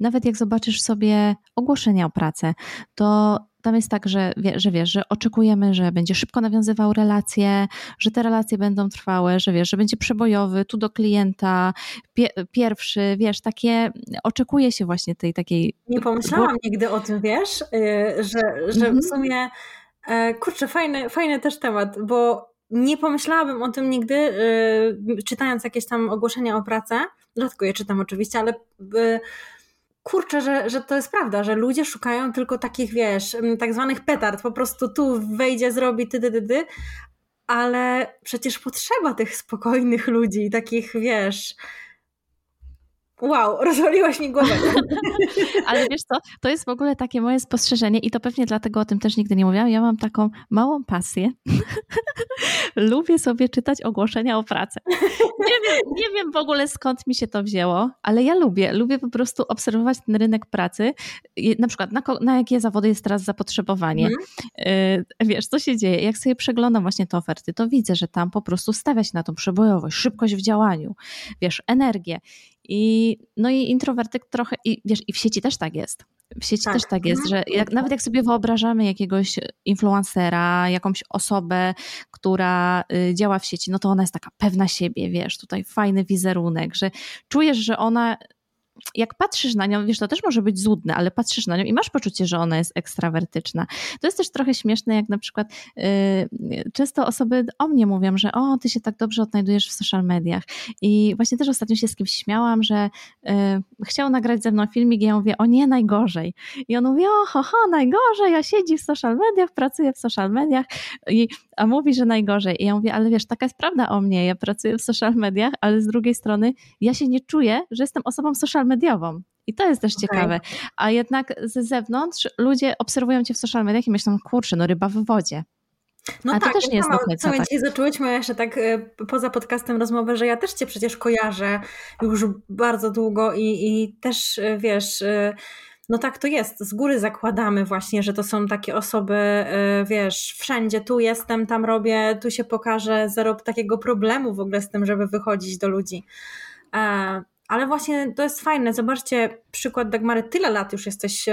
nawet jak zobaczysz sobie ogłoszenia o pracę, to tam jest tak, że, że wiesz, że oczekujemy, że będzie szybko nawiązywał relacje, że te relacje będą trwałe, że wiesz, że będzie przebojowy, tu do klienta, pie, pierwszy, wiesz, takie, oczekuje się właśnie tej takiej... Nie pomyślałam nigdy o tym, wiesz, że, że w sumie, kurczę, fajny, fajny też temat, bo nie pomyślałabym o tym nigdy, czytając jakieś tam ogłoszenia o pracę, rzadko je czytam oczywiście, ale... kurczę, że, że to jest prawda, że ludzie szukają tylko takich, wiesz, tak zwanych petard, po prostu tu wejdzie, zrobi ty, ty, ty, ty, ale przecież potrzeba tych spokojnych ludzi, takich, wiesz... Wow, rozwaliłaś mi głowę. Ale wiesz co, to jest w ogóle takie moje spostrzeżenie i to pewnie dlatego o tym też nigdy nie mówiłam. Ja mam taką małą pasję. Lubię sobie czytać ogłoszenia o pracę. Nie wiem, nie wiem w ogóle skąd mi się to wzięło, ale ja lubię. Lubię po prostu obserwować ten rynek pracy. Na przykład na, na jakie zawody jest teraz zapotrzebowanie. Mm. Wiesz, co się dzieje. Jak sobie przeglądam właśnie te oferty, to widzę, że tam po prostu stawia się na tą przebojowość, szybkość w działaniu, wiesz, energię. I, no i introwertyk trochę, i wiesz, i w sieci też tak jest. W sieci tak. też tak jest, że jak, nawet jak sobie wyobrażamy jakiegoś influencera, jakąś osobę, która działa w sieci, no to ona jest taka pewna siebie, wiesz, tutaj fajny wizerunek, że czujesz, że ona, jak patrzysz na nią, wiesz, to też może być złudne, ale patrzysz na nią i masz poczucie, że ona jest ekstrawertyczna. To jest też trochę śmieszne, jak na przykład yy, często osoby o mnie mówią, że o, ty się tak dobrze odnajdujesz w social mediach. I właśnie też ostatnio się z kimś śmiałam, że yy, chciał nagrać ze mną filmik i ja mówię, o nie, najgorzej. I on mówi, o, ho, ho, najgorzej, ja siedzi w social mediach, pracuję w social mediach, i, a mówi, że najgorzej. I ja mówię, ale wiesz, taka jest prawda o mnie, ja pracuję w social mediach, ale z drugiej strony ja się nie czuję, że jestem osobą social mediową. I to jest też okay. ciekawe. A jednak z zewnątrz ludzie obserwują cię w social mediach i myślą, kurczę, no ryba w wodzie. No a tak, to też ja nie jest do końca tak. Dzisiaj zaczęłyśmy jeszcze tak y, poza podcastem rozmowę, że ja też cię przecież kojarzę już bardzo długo i, i też y, wiesz... Y, No tak to jest, z góry zakładamy właśnie, że to są takie osoby, wiesz, wszędzie, tu jestem, tam robię, tu się pokażę, zero takiego problemu w ogóle z tym, żeby wychodzić do ludzi. Ale właśnie to jest fajne, zobaczcie przykład Dagmary, tyle lat już jesteś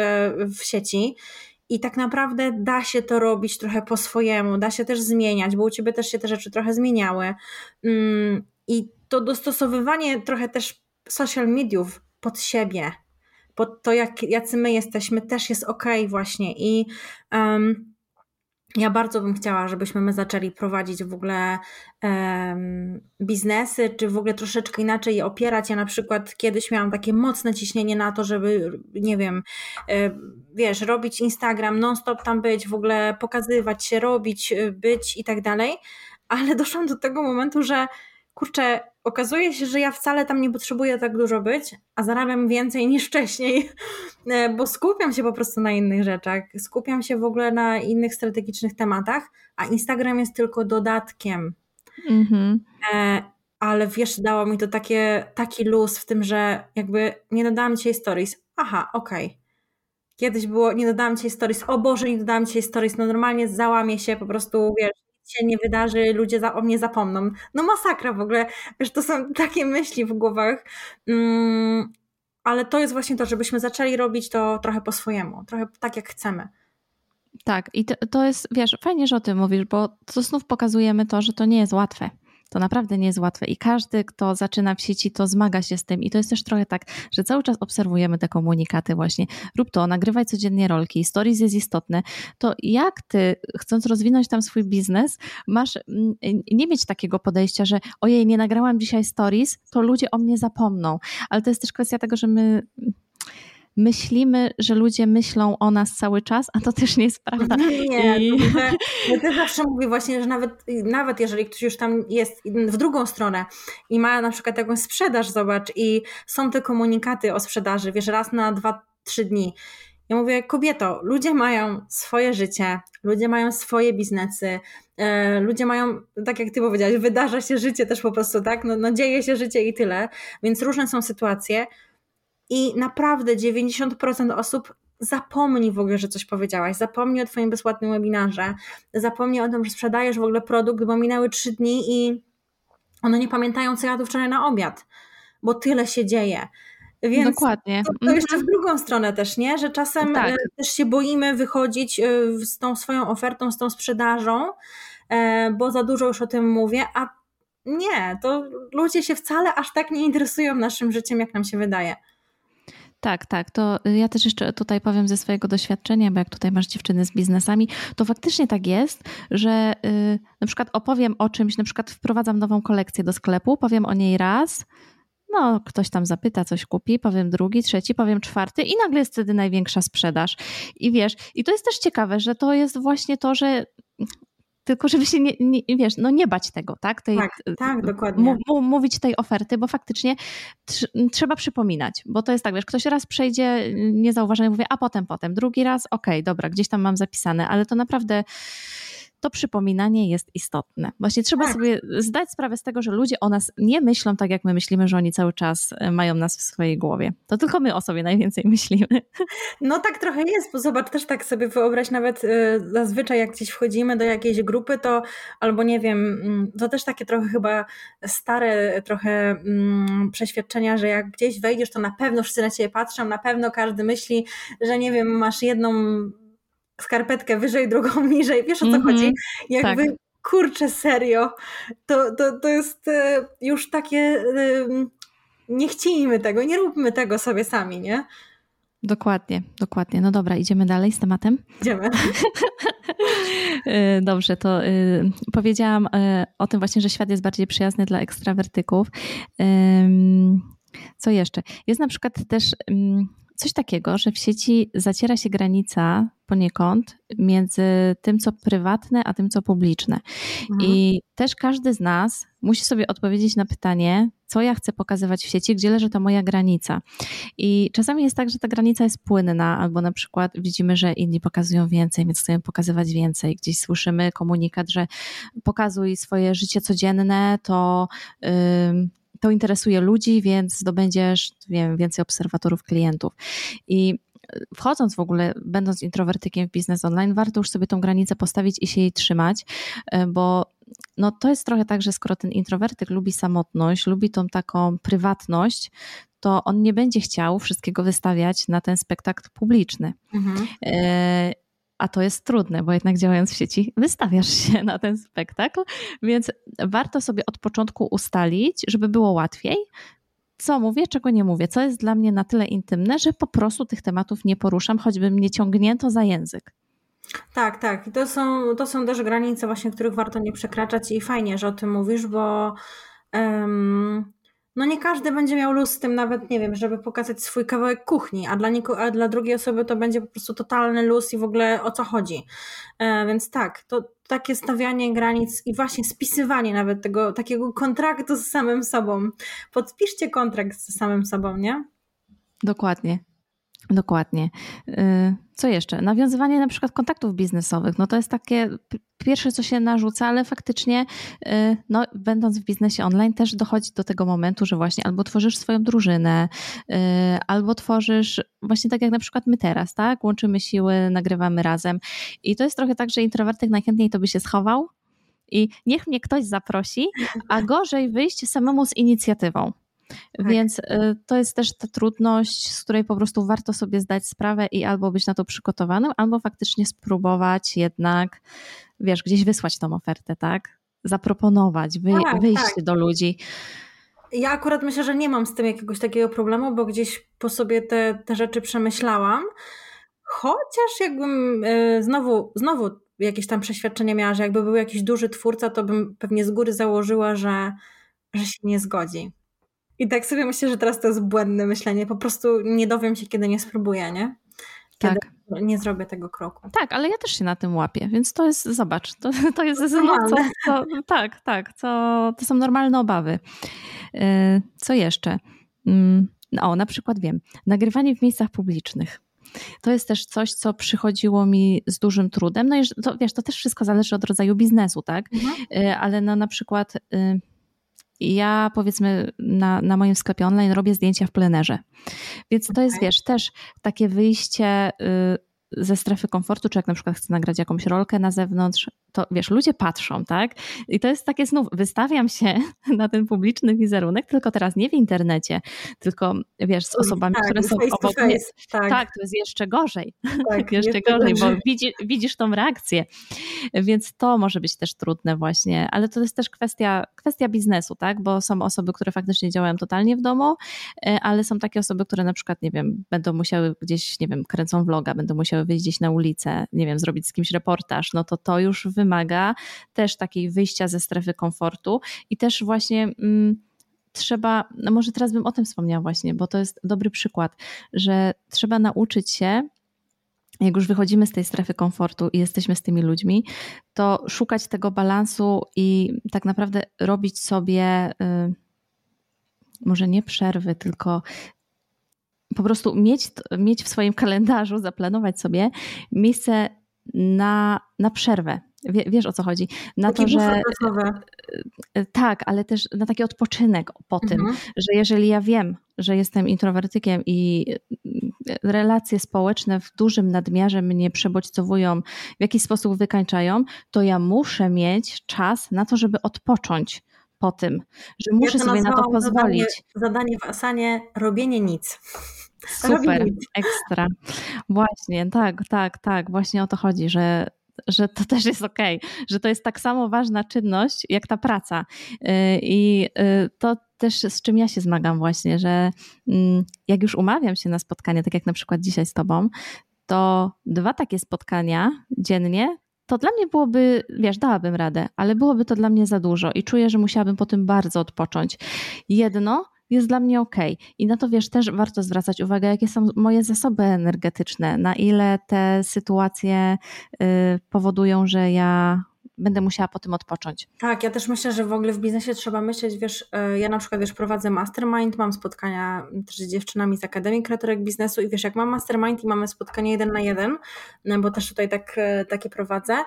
w sieci i tak naprawdę da się to robić trochę po swojemu, da się też zmieniać, bo u ciebie też się te rzeczy trochę zmieniały i to dostosowywanie trochę też social mediów pod siebie, pod to, jak, jacy my jesteśmy, też jest okej właśnie i um, ja bardzo bym chciała, żebyśmy my zaczęli prowadzić w ogóle um, biznesy, czy w ogóle troszeczkę inaczej je opierać. Ja na przykład kiedyś miałam takie mocne ciśnienie na to, żeby, nie wiem, y, wiesz, robić Instagram, non-stop tam być, w ogóle pokazywać się, robić, być i tak dalej, ale doszłam do tego momentu, że kurczę, okazuje się, że ja wcale tam nie potrzebuję tak dużo być, a zarabiam więcej niż wcześniej, bo skupiam się po prostu na innych rzeczach, skupiam się w ogóle na innych strategicznych tematach, a Instagram jest tylko dodatkiem. Mm-hmm. E, ale wiesz, dało mi to takie, taki luz w tym, że jakby nie dodałam dzisiaj stories. Aha, okej. Okay. Kiedyś było, nie dodałam dzisiaj stories, o Boże, nie dodałam dzisiaj stories, no normalnie załamię się, po prostu wiesz, się nie wydarzy, ludzie za, o mnie zapomną. No masakra w ogóle, wiesz, to są takie myśli w głowach, mm, ale to jest właśnie to, żebyśmy zaczęli robić to trochę po swojemu, trochę tak jak chcemy. Tak i to, to jest, wiesz, fajnie, że o tym mówisz, bo to znów pokazujemy to, że to nie jest łatwe. To naprawdę nie jest łatwe i każdy, kto zaczyna w sieci, to zmaga się z tym i to jest też trochę tak, że cały czas obserwujemy te komunikaty właśnie, rób to, nagrywaj codziennie rolki, stories jest istotne, to jak ty, chcąc rozwinąć tam swój biznes, masz nie mieć takiego podejścia, że ojej, nie nagrałam dzisiaj stories, to ludzie o mnie zapomną, ale to jest też kwestia tego, że my... myślimy, że ludzie myślą o nas cały czas, a to też nie jest prawda. Nie, I... ja też zawsze mówię właśnie, że nawet, nawet jeżeli ktoś już tam jest w drugą stronę i ma na przykład jakąś sprzedaż, zobacz, i są te komunikaty o sprzedaży, wiesz, raz na dwa, trzy dni. Ja mówię, kobieto, ludzie mają swoje życie, ludzie mają swoje biznesy, e, ludzie mają, tak jak ty powiedziałaś, wydarza się życie też po prostu, tak? No, no dzieje się życie i tyle, więc różne są sytuacje. I naprawdę dziewięćdziesiąt procent osób zapomni w ogóle, że coś powiedziałaś, zapomni o twoim bezpłatnym webinarze, zapomni o tym, że sprzedajesz w ogóle produkt, bo minęły trzy dni i one nie pamiętają, co jadł wczoraj na obiad, bo tyle się dzieje. Więc dokładnie. To, to jeszcze w drugą stronę też, nie? Że czasem tak. też się boimy wychodzić z tą swoją ofertą, z tą sprzedażą, bo za dużo już o tym mówię, a nie, to ludzie się wcale aż tak nie interesują naszym życiem, jak nam się wydaje. Tak, tak. To ja też jeszcze tutaj powiem ze swojego doświadczenia, bo jak tutaj masz dziewczyny z biznesami, to faktycznie tak jest, że yy, na przykład opowiem o czymś, na przykład wprowadzam nową kolekcję do sklepu, powiem o niej raz, No, ktoś tam zapyta, coś kupi, powiem drugi, trzeci, powiem czwarty i nagle jest wtedy największa sprzedaż. I wiesz, i to jest też ciekawe, że to jest właśnie to, że tylko żeby się nie, nie wiesz, no nie bać tego, tak? Tej, tak, tak, dokładnie. M- mówić tej oferty, bo faktycznie tr- trzeba przypominać, bo to jest tak, wiesz, ktoś raz przejdzie niezauważony, mówi, a potem, potem, drugi raz, okej, dobra, gdzieś tam mam zapisane, ale to naprawdę... to przypominanie jest istotne. Właśnie trzeba tak. sobie zdać sprawę z tego, że ludzie o nas nie myślą tak, jak my myślimy, że oni cały czas mają nas w swojej głowie. To tylko my o sobie najwięcej myślimy. No tak trochę jest, bo zobacz, też tak sobie wyobraź nawet y, zazwyczaj jak gdzieś wchodzimy do jakiejś grupy, to albo nie wiem, to też takie trochę chyba stare trochę mm, przeświadczenia, że jak gdzieś wejdziesz, to na pewno wszyscy na ciebie patrzą, na pewno każdy myśli, że nie wiem, masz jedną skarpetkę wyżej, drugą niżej, wiesz o co mm-hmm, chodzi? Jakby, tak. Kurczę, serio, to, to, to jest e, już takie, e, nie chcieliśmy tego, nie róbmy tego sobie sami, nie? Dokładnie, dokładnie. No dobra, idziemy dalej z tematem? Idziemy. Dobrze, to y, powiedziałam y, o tym właśnie, że świat jest bardziej przyjazny dla ekstrawertyków. Y, co jeszcze? Jest na przykład też... Y, Coś takiego, że w sieci zaciera się granica poniekąd między tym, co prywatne, a tym, co publiczne. Mhm. I też każdy z nas musi sobie odpowiedzieć na pytanie, co ja chcę pokazywać w sieci, gdzie leży ta moja granica. I czasami jest tak, że ta granica jest płynna, albo na przykład widzimy, że inni pokazują więcej, więc chcemy pokazywać więcej. Gdzieś słyszymy komunikat, że pokazuj swoje życie codzienne, to... Yy, To interesuje ludzi, więc zdobędziesz, wiem, więcej obserwatorów, klientów. I wchodząc w ogóle, będąc introwertykiem w biznes online, warto już sobie tą granicę postawić i się jej trzymać, bo no, to jest trochę tak, że skoro ten introwertyk lubi samotność, lubi tą taką prywatność, to on nie będzie chciał wszystkiego wystawiać na ten spektakl publiczny. Mhm. E- A to jest trudne, bo jednak działając w sieci wystawiasz się na ten spektakl, więc warto sobie od początku ustalić, żeby było łatwiej, co mówię, czego nie mówię, co jest dla mnie na tyle intymne, że po prostu tych tematów nie poruszam, choćby mnie ciągnięto za język. Tak, tak. I to są, to są też granice właśnie, których warto nie przekraczać i fajnie, że o tym mówisz, bo... Um... No nie każdy będzie miał luz z tym nawet, nie wiem, żeby pokazać swój kawałek kuchni, a dla, nieko- a dla drugiej osoby to będzie po prostu totalny luz i w ogóle o co chodzi. E, więc tak, to takie stawianie granic i właśnie spisywanie nawet tego takiego kontraktu z samym sobą. Podpiszcie kontrakt z samym sobą, nie? Dokładnie. Dokładnie. Co jeszcze? Nawiązywanie na przykład kontaktów biznesowych. No to jest takie pierwsze, co się narzuca, ale faktycznie no, będąc w biznesie online też dochodzi do tego momentu, że właśnie albo tworzysz swoją drużynę, albo tworzysz właśnie tak jak na przykład my teraz, tak? Łączymy siły, nagrywamy razem i to jest trochę tak, że introwertyk najchętniej to by się schował i niech mnie ktoś zaprosi, a gorzej wyjść samemu z inicjatywą. Tak. Więc to jest też ta trudność, z której po prostu warto sobie zdać sprawę i albo być na to przygotowanym, albo faktycznie spróbować jednak, wiesz, gdzieś wysłać tą ofertę, tak? Zaproponować, wy, tak, wyjść tak. do ludzi. Ja akurat myślę, że nie mam z tym jakiegoś takiego problemu, bo gdzieś po sobie te, te rzeczy przemyślałam, chociaż jakbym yy, znowu, znowu jakieś tam przeświadczenie miała, że jakby był jakiś duży twórca, to bym pewnie z góry założyła, że, że się nie zgodzi. I tak sobie myślę, że teraz to jest błędne myślenie. Po prostu nie dowiem się, kiedy nie spróbuję, nie? Kiedy tak. nie zrobię tego kroku. Tak, ale ja też się na tym łapię, więc to jest, zobacz, to, to jest no, co, co, tak, tak, co, to są normalne obawy. Co jeszcze? O, na przykład wiem, nagrywanie w miejscach publicznych. To jest też coś, co przychodziło mi z dużym trudem. No i to, wiesz, to też wszystko zależy od rodzaju biznesu, tak? Mhm. Ale no, na przykład... Ja powiedzmy na, na moim sklepie online robię zdjęcia w plenerze, więc to okay. jest wiesz też takie wyjście y, ze strefy komfortu, czy jak na przykład chcę nagrać jakąś rolkę na zewnątrz, to wiesz ludzie patrzą, tak? I to jest takie znów wystawiam się na ten publiczny wizerunek, tylko teraz nie w internecie, tylko wiesz z osobami, tak, które są face obok face, mnie. Tak. tak, to jest jeszcze gorzej, tak, jeszcze gorzej, bo widzi, widzisz tą reakcję. Więc to może być też trudne właśnie, ale to jest też kwestia, kwestia biznesu, tak? Bo są osoby, które faktycznie działają totalnie w domu, ale są takie osoby, które na przykład, nie wiem, będą musiały gdzieś, nie wiem, kręcą vloga, będą musiały wyjść gdzieś na ulicę, nie wiem, zrobić z kimś reportaż, no to to już wymaga też takiej wyjścia ze strefy komfortu i też właśnie... Mm, trzeba, no może teraz bym o tym wspomniała właśnie, bo to jest dobry przykład, że trzeba nauczyć się, jak już wychodzimy z tej strefy komfortu i jesteśmy z tymi ludźmi, to szukać tego balansu i tak naprawdę robić sobie y, może nie przerwy, tylko po prostu mieć, mieć w swoim kalendarzu, zaplanować sobie miejsce na, na przerwę. Wie, wiesz o co chodzi? Na to, że tak, ale też na taki odpoczynek po tym, mhm. że jeżeli ja wiem, że jestem introwertykiem i relacje społeczne w dużym nadmiarze mnie przebodźcowują, w jakiś sposób wykańczają, to ja muszę mieć czas na to, żeby odpocząć po tym, że muszę ja sobie na to pozwolić. Zadanie, zadanie w Asanie, robienie nic. Super, robienie ekstra. Właśnie, tak, tak, tak. Właśnie o to chodzi, że że to też jest okej, okay, że to jest tak samo ważna czynność jak ta praca. I to też z czym ja się zmagam właśnie, że jak już umawiam się na spotkanie, tak jak na przykład dzisiaj z tobą, to dwa takie spotkania dziennie, to dla mnie byłoby, wiesz, dałabym radę, ale byłoby to dla mnie za dużo i czuję, że musiałabym po tym bardzo odpocząć. Jedno jest dla mnie okej. Okay. I na to, wiesz, też warto zwracać uwagę, jakie są moje zasoby energetyczne, na ile te sytuacje y, powodują, że ja będę musiała po tym odpocząć. Tak, ja też myślę, że w ogóle w biznesie trzeba myśleć, wiesz, ja na przykład, wiesz, prowadzę mastermind, mam spotkania też z dziewczynami z Akademii Kreatorek Biznesu i wiesz, jak mam mastermind i mamy spotkanie jeden na jeden, bo też tutaj tak, takie prowadzę,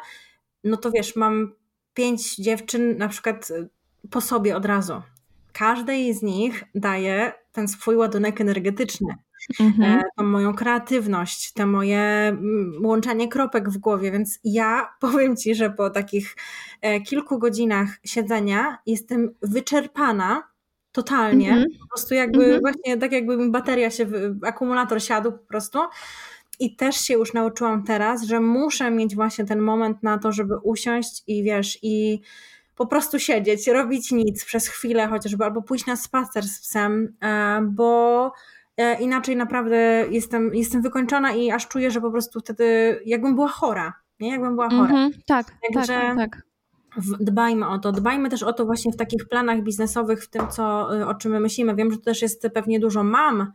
no to wiesz, mam pięć dziewczyn na przykład po sobie od razu. Każdej z nich daje ten swój ładunek energetyczny, mhm. tą moją kreatywność, te moje łączenie kropek w głowie, więc ja powiem Ci, że po takich kilku godzinach siedzenia jestem wyczerpana totalnie, mhm. po prostu jakby mhm. właśnie tak jakby mi bateria się, akumulator siadł po prostu i też się już nauczyłam teraz, że muszę mieć właśnie ten moment na to, żeby usiąść i wiesz i po prostu siedzieć, robić nic przez chwilę chociażby, albo pójść na spacer z psem, bo inaczej naprawdę jestem, jestem wykończona i aż czuję, że po prostu wtedy jakbym była chora, nie? Jakbym była chora. Mm-hmm, tak, Także tak, tak. Dbajmy o to. Dbajmy też o to właśnie w takich planach biznesowych, w tym, co, o czym my myślimy. Wiem, że to też jest pewnie dużo mam,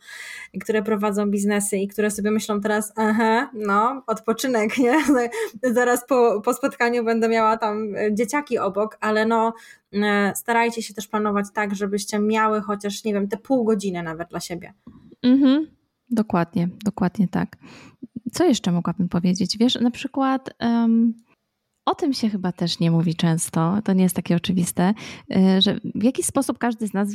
które prowadzą biznesy i które sobie myślą teraz, aha, no, odpoczynek, nie? Zaraz po, po spotkaniu będę miała tam dzieciaki obok, ale no, starajcie się też planować tak, żebyście miały chociaż, nie wiem, te pół godziny nawet dla siebie. Mhm, dokładnie, dokładnie tak. Co jeszcze mogłabym powiedzieć? Wiesz, na przykład... Um... O tym się chyba też nie mówi często, to nie jest takie oczywiste, że w jakiś sposób każdy z nas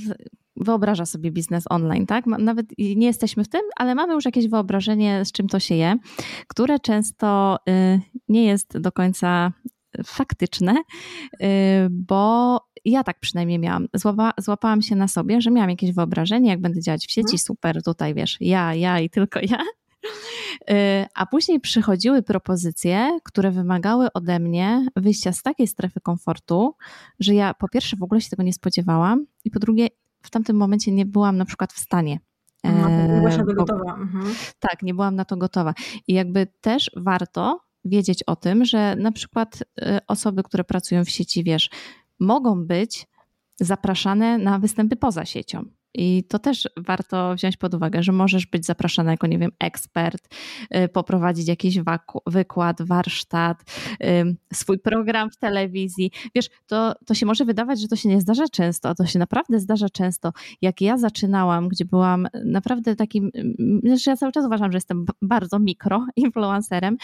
wyobraża sobie biznes online, tak? Nawet nie jesteśmy w tym, ale mamy już jakieś wyobrażenie, z czym to się je, które często nie jest do końca faktyczne, bo ja tak przynajmniej miałam. Złapa, złapałam się na sobie, że miałam jakieś wyobrażenie, jak będę działać w sieci, super, tutaj wiesz, ja, ja i tylko ja. A później przychodziły propozycje, które wymagały ode mnie wyjścia z takiej strefy komfortu, że ja po pierwsze w ogóle się tego nie spodziewałam i po drugie w tamtym momencie nie byłam na przykład w stanie. No, nie byłaś na to gotowa. Mhm. Tak, nie byłam na to gotowa. I jakby też warto wiedzieć o tym, że na przykład osoby, które pracują w sieci, wiesz, mogą być zapraszane na występy poza siecią. I to też warto wziąć pod uwagę, że możesz być zapraszana jako, nie wiem, ekspert, poprowadzić jakiś waku- wykład, warsztat, swój program w telewizji. Wiesz, to, to się może wydawać, że to się nie zdarza często, a to się naprawdę zdarza często. Jak ja zaczynałam, gdzie byłam naprawdę takim, że ja cały czas uważam, że jestem bardzo mikroinfluencerem,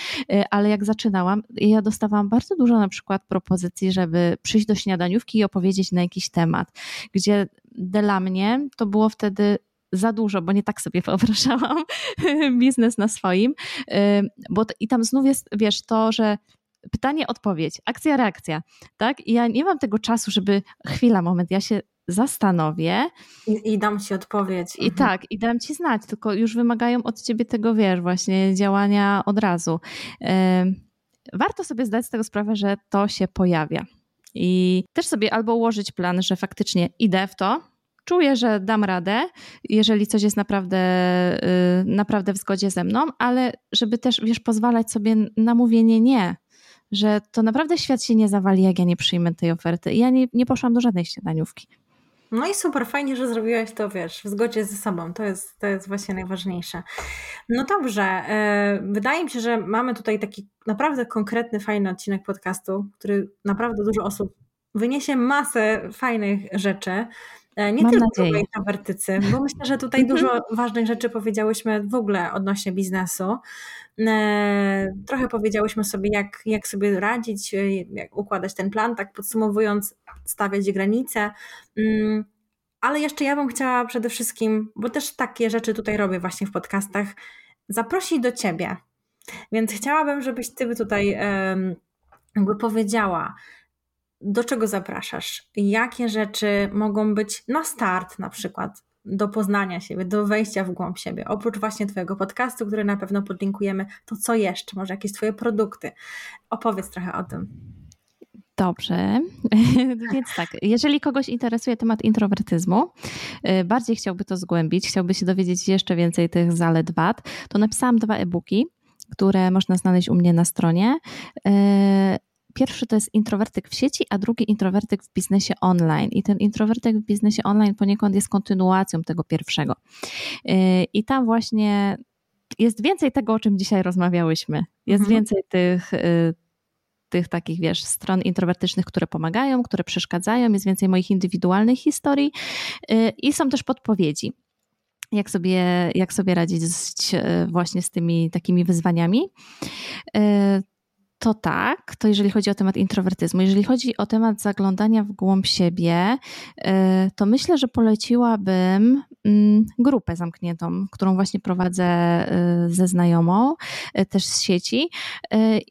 ale jak zaczynałam, ja dostawałam bardzo dużo na przykład propozycji, żeby przyjść do śniadaniówki i opowiedzieć na jakiś temat, gdzie dla mnie to było wtedy za dużo, bo nie tak sobie wyobrażałam biznes na swoim. Bo to, i tam znów jest, wiesz, to, że pytanie, odpowiedź, akcja, reakcja, tak? I ja nie mam tego czasu, żeby chwila, moment, ja się zastanowię. I, i dam ci odpowiedź. I mhm. tak, i dam ci znać, tylko już wymagają od ciebie tego, wiesz, właśnie działania od razu. Warto sobie zdać z tego sprawę, że to się pojawia. I też sobie albo ułożyć plan, że faktycznie idę w to, czuję, że dam radę, jeżeli coś jest naprawdę, naprawdę w zgodzie ze mną, ale żeby też, wiesz, pozwalać sobie na mówienie nie, że to naprawdę świat się nie zawali, jak ja nie przyjmę tej oferty. I ja nie, nie poszłam do żadnej śniadaniówki. No i super, fajnie, że zrobiłaś to, wiesz, w zgodzie ze sobą. To jest, to jest właśnie najważniejsze. No dobrze, wydaje mi się, że mamy tutaj taki naprawdę konkretny, fajny odcinek podcastu, który naprawdę dużo osób wyniesie masę fajnych rzeczy. Nie Mam tylko nadzieję. Introwertycy, bo myślę, że tutaj dużo ważnych rzeczy powiedziałyśmy w ogóle odnośnie biznesu. Trochę powiedziałyśmy sobie, jak, jak sobie radzić, jak układać ten plan, tak podsumowując, stawiać granice. Ale jeszcze ja bym chciała przede wszystkim, bo też takie rzeczy tutaj robię właśnie w podcastach, zaprosić do ciebie. Więc chciałabym, żebyś ty tutaj jakby powiedziała, do czego zapraszasz? Jakie rzeczy mogą być na start na przykład do poznania siebie, do wejścia w głąb siebie? Oprócz właśnie twojego podcastu, który na pewno podlinkujemy, to co jeszcze? Może jakieś twoje produkty? Opowiedz trochę o tym. Dobrze, więc tak, jeżeli kogoś interesuje temat introwertyzmu, bardziej chciałby to zgłębić, chciałby się dowiedzieć jeszcze więcej tych zalet, wad, to napisałam dwa e-booki, które można znaleźć u mnie na stronie. Pierwszy to jest introwertyk w sieci, a drugi introwertyk w biznesie online. I ten introwertyk w biznesie online poniekąd jest kontynuacją tego pierwszego. I tam właśnie jest więcej tego, o czym dzisiaj rozmawiałyśmy. Jest mhm. więcej tych, tych takich, wiesz, stron introwertycznych, które pomagają, które przeszkadzają. Jest więcej moich indywidualnych historii i są też podpowiedzi. Jak sobie, jak sobie radzić z, właśnie z tymi takimi wyzwaniami. To tak, to jeżeli chodzi o temat introwertyzmu. Jeżeli chodzi o temat zaglądania w głąb siebie, to myślę, że poleciłabym grupę zamkniętą, którą właśnie prowadzę ze znajomą, też z sieci.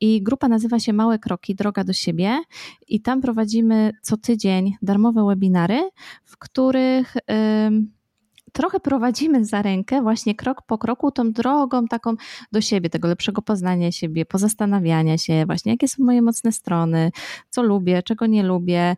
I grupa nazywa się Małe kroki, droga do siebie. I tam prowadzimy co tydzień darmowe webinary, w których trochę prowadzimy za rękę właśnie krok po kroku tą drogą taką do siebie, tego lepszego poznania siebie, pozastanawiania się właśnie, jakie są moje mocne strony, co lubię, czego nie lubię.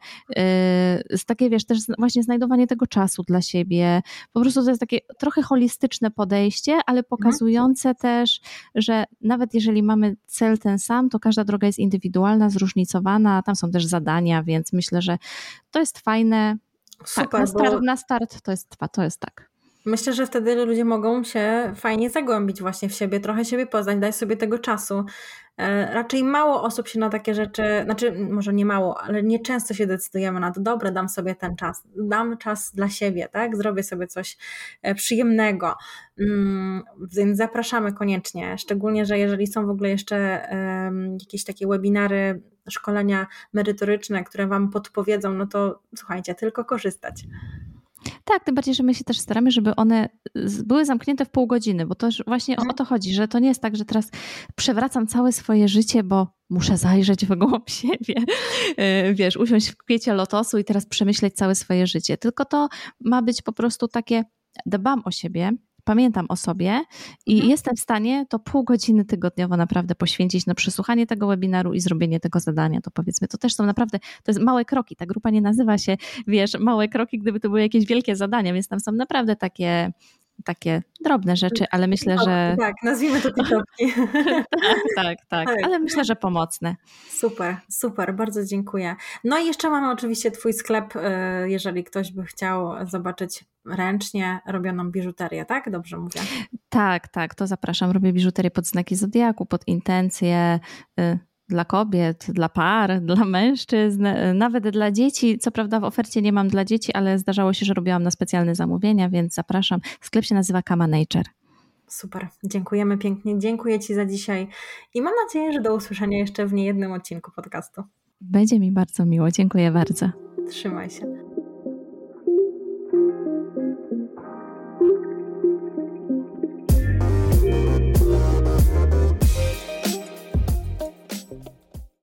Yy, takie, wiesz, też właśnie znajdowanie tego czasu dla siebie. Po prostu to jest takie trochę holistyczne podejście, ale pokazujące mhm. też, że nawet jeżeli mamy cel ten sam, to każda droga jest indywidualna, zróżnicowana, tam są też zadania, więc myślę, że to jest fajne. Super, tak, na start, bo... na start to jest to jest tak. Myślę, że wtedy ludzie mogą się fajnie zagłębić właśnie w siebie, trochę siebie poznać, dać sobie tego czasu. Raczej mało osób się na takie rzeczy, znaczy może nie mało, ale nieczęsto się decydujemy na to, dobra, dam sobie ten czas, dam czas dla siebie, tak? Zrobię sobie coś przyjemnego. Więc zapraszamy koniecznie, szczególnie, że jeżeli są w ogóle jeszcze jakieś takie webinary, szkolenia merytoryczne, które wam podpowiedzą, no to słuchajcie, tylko korzystać. Tak, tym bardziej, że my się też staramy, żeby one były zamknięte w pół godziny, bo to właśnie o to chodzi, że to nie jest tak, że teraz przewracam całe swoje życie, bo muszę zajrzeć w głąb siebie, wiesz, usiąść w kwiecie lotosu i teraz przemyśleć całe swoje życie. Tylko to ma być po prostu takie, dbam o siebie, pamiętam o sobie i mhm. jestem w stanie to pół godziny tygodniowo naprawdę poświęcić na przesłuchanie tego webinaru i zrobienie tego zadania, to powiedzmy, to też są naprawdę, to jest małe kroki, ta grupa nie nazywa się, wiesz, małe kroki, gdyby to były jakieś wielkie zadania, więc tam są naprawdę takie, takie drobne rzeczy, ale myślę, że... Tak, nazwijmy to TikToki. tak, tak, tak, ale myślę, że pomocne. Super, super, bardzo dziękuję. No i jeszcze mamy oczywiście twój sklep, jeżeli ktoś by chciał zobaczyć ręcznie robioną biżuterię, tak? Dobrze mówię? Tak, tak, to zapraszam. Robię biżuterię pod znaki zodiaku, pod intencje y, dla kobiet, dla par, dla mężczyzn, y, nawet dla dzieci. Co prawda w ofercie nie mam dla dzieci, ale zdarzało się, że robiłam na specjalne zamówienia, więc zapraszam. Sklep się nazywa Kamma Nature. Super, dziękujemy pięknie. Dziękuję ci za dzisiaj i mam nadzieję, że do usłyszenia jeszcze w niejednym odcinku podcastu. Będzie mi bardzo miło, dziękuję bardzo. Trzymaj się.